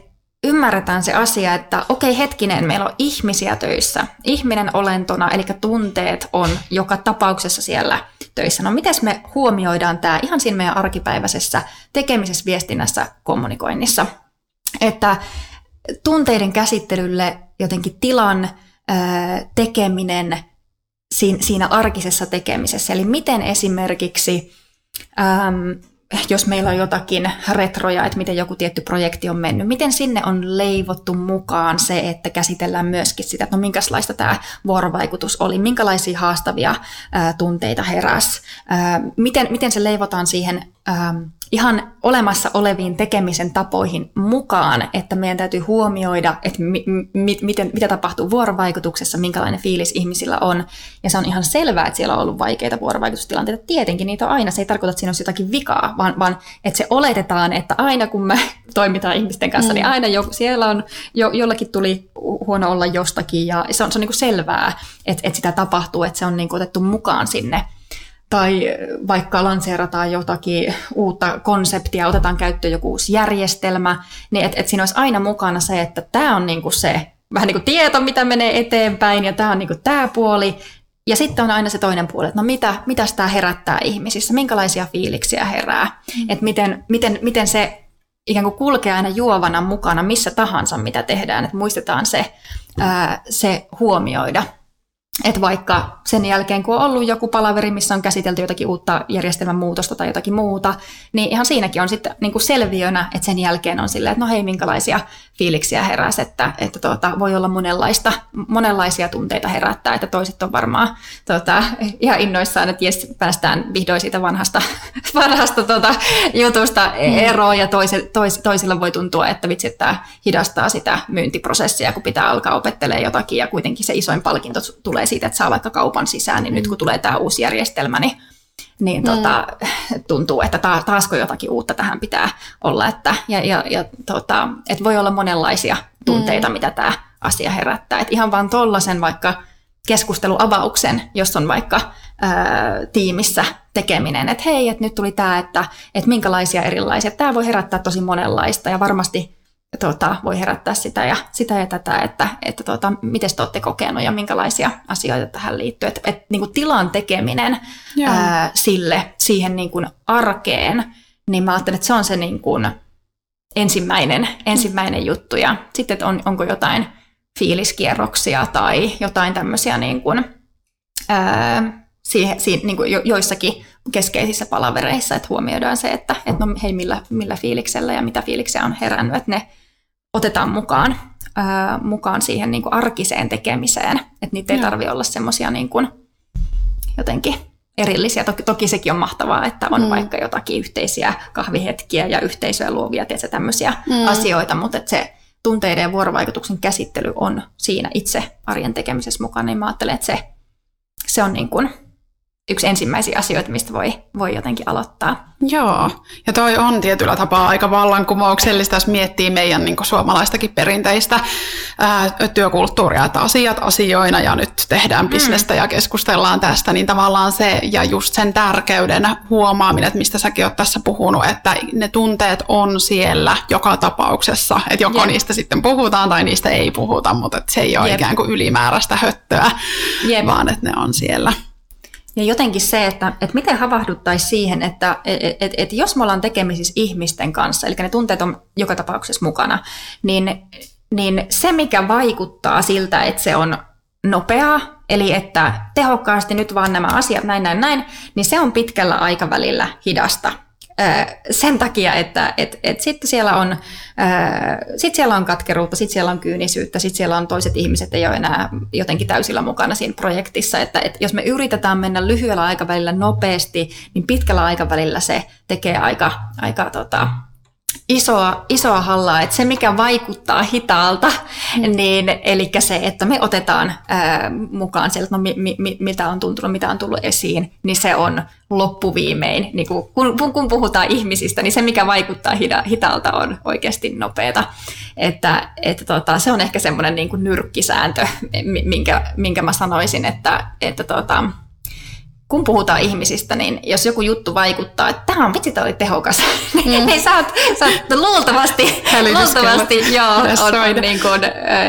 ymmärretään se asia, että okei hetkinen, meillä on ihmisiä töissä, ihminen olentona, eli tunteet on joka tapauksessa siellä töissä. No miten me huomioidaan tämä ihan siinä meidän arkipäiväisessä tekemisessä, viestinnässä, kommunikoinnissa? Että tunteiden käsittelylle jotenkin tilan ö, tekeminen siinä, siinä arkisessa tekemisessä, eli miten esimerkiksi... Äm, jos meillä on jotakin retroja, että miten joku tietty projekti on mennyt, miten sinne on leivottu mukaan se, että käsitellään myöskin sitä, että no minkälaista tämä vuorovaikutus oli, minkälaisia haastavia ää, tunteita heräsi, ää, miten, miten se leivotaan siihen ää, ihan olemassa oleviin tekemisen tapoihin mukaan, että meidän täytyy huomioida, että mi, mi, miten, mitä tapahtuu vuorovaikutuksessa, minkälainen fiilis ihmisillä on, ja se on ihan selvää, että siellä on ollut vaikeita vuorovaikutustilanteita, tietenkin niitä on aina, se ei tarkoita, että siinä olisi jotakin vikaa, vaan, vaan että se oletetaan, että aina kun me toimitaan ihmisten kanssa, mm. niin aina jo, siellä on, jo, jollakin tuli huono olla jostakin, ja se on, se on niin kuin selvää, että, että sitä tapahtuu, että se on niin kuin otettu mukaan sinne. Tai vaikka lanseerataan jotakin uutta konseptia, otetaan käyttöön joku uusi järjestelmä, niin että et siinä olisi aina mukana se, että tämä on niinku se vähän niin kuin tieto, mitä menee eteenpäin, ja tämä on niinku tämä puoli. Ja sitten on aina se toinen puoli, että no mitä, mitäs tämä herättää ihmisissä, minkälaisia fiiliksiä herää, että miten, miten, miten se... ikään kuin kulkee aina juovana mukana missä tahansa, mitä tehdään, että muistetaan se, ää, se huomioida. Että vaikka sen jälkeen, kun on ollut joku palaveri, missä on käsitelty jotakin uutta järjestelmän muutosta tai jotakin muuta, niin ihan siinäkin on sitten niin kuin selviönä, että sen jälkeen on silleen, että no hei, minkälaisia fiiliksiä heräsi, että, että tuota, voi olla monenlaista, monenlaisia tunteita herättää, että toiset on varmaan tuota, ihan innoissaan, että jes, päästään vihdoin siitä vanhasta, vanhasta tuota, jutusta eroon, ja toisi, tois, toisilla voi tuntua, että vitsi, että hidastaa sitä myyntiprosessia, kun pitää alkaa opettelemaan jotakin, ja kuitenkin se isoin palkinto tulee siitä, että saa vaikka kaupan sisään, niin mm. nyt kun tulee tämä uusi järjestelmä, niin, niin mm. tota, tuntuu, että ta, taasko jotakin uutta tähän pitää olla. Että, ja, ja, ja, tota, et voi olla monenlaisia tunteita, mm. mitä tämä asia herättää. Et ihan vaan tollaisen vaikka keskusteluavauksen, jos on vaikka ää, tiimissä tekeminen, että hei, et nyt tuli tämä, että et minkälaisia erilaisia. Tämä voi herättää tosi monenlaista ja varmasti Tuota, voi herättää sitä ja, sitä ja tätä, että, että tuota, miten te olette kokenut ja minkälaisia asioita tähän liittyy. Et, et, niin kuin tilan tekeminen ää, sille, siihen niin kuin arkeen, niin mä ajattelen, että se on se niin kuin ensimmäinen, ensimmäinen juttu. Ja sitten, että on, onko jotain fiiliskierroksia tai jotain tämmöisiä niin kuin, ää, siihen, siihen, niin kuin jo, joissakin keskeisissä palavereissa, että huomioidaan se, että et no, hei, millä, millä fiiliksellä ja mitä fiiliksiä on herännyt, että ne otetaan mukaan, ää, mukaan siihen niin kuin arkiseen tekemiseen. Että niitä ei tarvitse olla semmoisia niin kuin jotenkin erillisiä. Toki, toki sekin on mahtavaa, että on mm. vaikka jotakin yhteisiä kahvihetkiä ja yhteisöä luovia, tietysti tämmöisiä mm. asioita, mutta että se tunteiden ja vuorovaikutuksen käsittely on siinä itse arjen tekemisessä mukana, niin mä ajattelen, että se, se on niin kuin yksi ensimmäisiä asioita, mistä voi, voi jotenkin aloittaa. Joo, ja toi on tietyllä tapaa aika vallankumouksellista, jos miettii meidän niin kuin suomalaistakin perinteistä ää, työkulttuuria, että asiat asioina ja nyt tehdään bisnestä mm. ja keskustellaan tästä, niin tavallaan se ja just sen tärkeyden huomaaminen, että mistä säkin oot tässä puhunut, että ne tunteet on siellä joka tapauksessa, että joko Jep. niistä sitten puhutaan tai niistä ei puhuta, mutta se ei ole Jep. ikään kuin ylimääräistä höttöä, Jep. vaan että ne on siellä. Ja jotenkin se, että, että miten havahduttaisiin siihen, että et, et, et jos me ollaan tekemisissä ihmisten kanssa, eli ne tunteet on joka tapauksessa mukana, niin, niin se, mikä vaikuttaa siltä, että se on nopeaa, eli että tehokkaasti nyt vaan nämä asiat näin, näin, näin, niin se on pitkällä aikavälillä hidasta. Sen takia, että et, et sitten siellä, sit siellä on katkeruutta, sitten siellä on kyynisyyttä, sitten siellä on toiset ihmiset ei ole enää jotenkin täysillä mukana siinä projektissa. Että et jos me yritetään mennä lyhyellä aikavälillä nopeasti, niin pitkällä aikavälillä se tekee aika, aika tota, isoa, isoa hallaa, että se mikä vaikuttaa hitaalta, mm. niin eli se, että me otetaan ää, mukaan sieltä, no, mi, mi, mitä on tuntunut, mitä on tullut esiin, niin se on loppuviimein. Niin kun, kun, kun puhutaan ihmisistä, niin se mikä vaikuttaa hita, hitaalta on oikeasti nopeata. Että, että tota, se on ehkä semmoinen niin kuin nyrkkisääntö, minkä, minkä mä sanoisin, että, että tota, kun puhutaan ihmisistä, niin jos joku juttu vaikuttaa, että tämä on vitsi, tämä oli tehokas, niin mm. sä, oot, sä oot luultavasti, luultavasti joo, on, on niin kuin,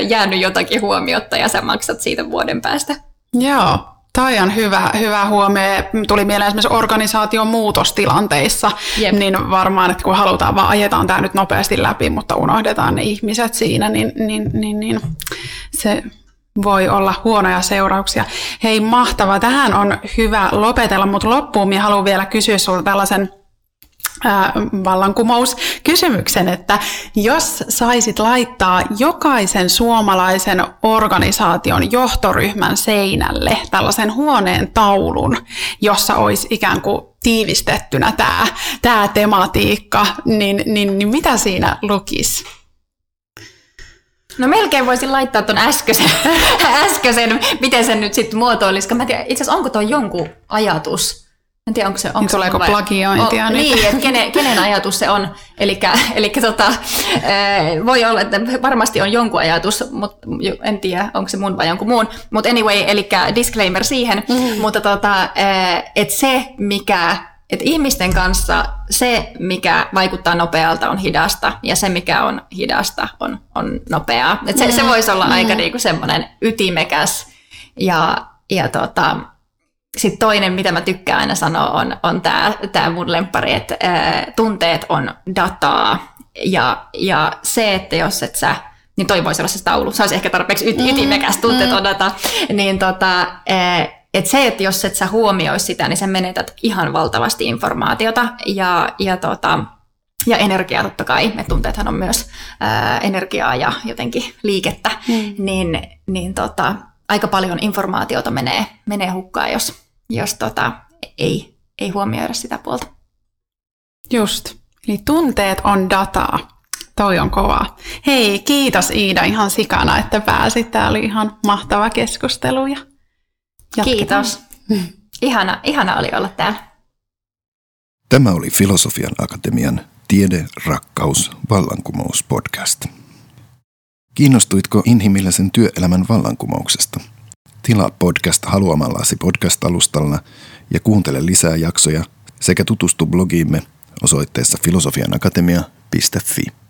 jäänyt jotakin huomiota ja sä maksat siitä vuoden päästä. Joo, tämä on hyvä, hyvä huomio. Tuli mieleen esimerkiksi organisaation muutostilanteissa, Jep. niin varmaan, että kun halutaan, vaan ajetaan tämä nyt nopeasti läpi, mutta unohdetaan ne ihmiset siinä, niin, niin, niin, niin se... voi olla huonoja seurauksia. Hei, mahtavaa. Tähän on hyvä lopetella, mutta loppuun minä haluan vielä kysyä sinulta tällaisen ää, vallankumouskysymyksen, että jos saisit laittaa jokaisen suomalaisen organisaation johtoryhmän seinälle tällaisen huoneen taulun, jossa olisi ikään kuin tiivistettynä tämä, tämä tematiikka, niin, niin, niin mitä siinä lukisi? No melkein voisin laittaa ton äskeisen, äskeisen miten sen nyt sitten muotoilisi. Mä en tiedä, itse asiassa onko tuo jonkun ajatus? Mä en tiedä, onko se... Onko tuleeko vai... plagiointia? O, niin, että kenen, kenen ajatus se on. Eli tota, voi olla, että varmasti on jonkun ajatus, mutta en tiedä, onko se mun vai jonkun muun. Mutta anyway, eli disclaimer siihen. Mm. Mutta tota, että se, mikä... Että ihmisten kanssa se, mikä vaikuttaa nopealta, on hidasta, ja se, mikä on hidasta, on, on nopeaa. Et se, mm. se voisi olla mm. aika niinku semmoinen ytimekäs. Ja, ja tota, sitten toinen, mitä mä tykkään aina sanoa, on, on tämä mun lemppari, että tunteet on dataa. Ja, ja se, että jos et sä, niin toi voisi olla se taulu, se olisi ehkä tarpeeksi yt, ytimekäs, tunteet mm. on dataa, niin tota... E- Että se, että jos et sä huomioisi sitä, niin sä menetät ihan valtavasti informaatiota ja, ja, tota, ja energiaa totta kai. Me tunteethan on myös ää, energiaa ja jotenkin liikettä. Mm. Niin, niin tota, aika paljon informaatiota menee, menee hukkaan, jos, jos tota, ei, ei huomioida sitä puolta. Just. Eli tunteet on dataa. Toi on kovaa. Hei, kiitos Iida ihan sikana, että pääsit. Tää oli ihan mahtava keskustelu ja... Jatketaan. Kiitos. Ihana, ihana oli olla täällä. Tämä oli Filosofian Akatemian Tiede, rakkaus, vallankumous podcast. Kiinnostuitko inhimillisen työelämän vallankumouksesta? Tilaa podcast haluamallasi podcast-alustalla ja kuuntele lisää jaksoja sekä tutustu blogiimme osoitteessa filosofianakatemia piste fi.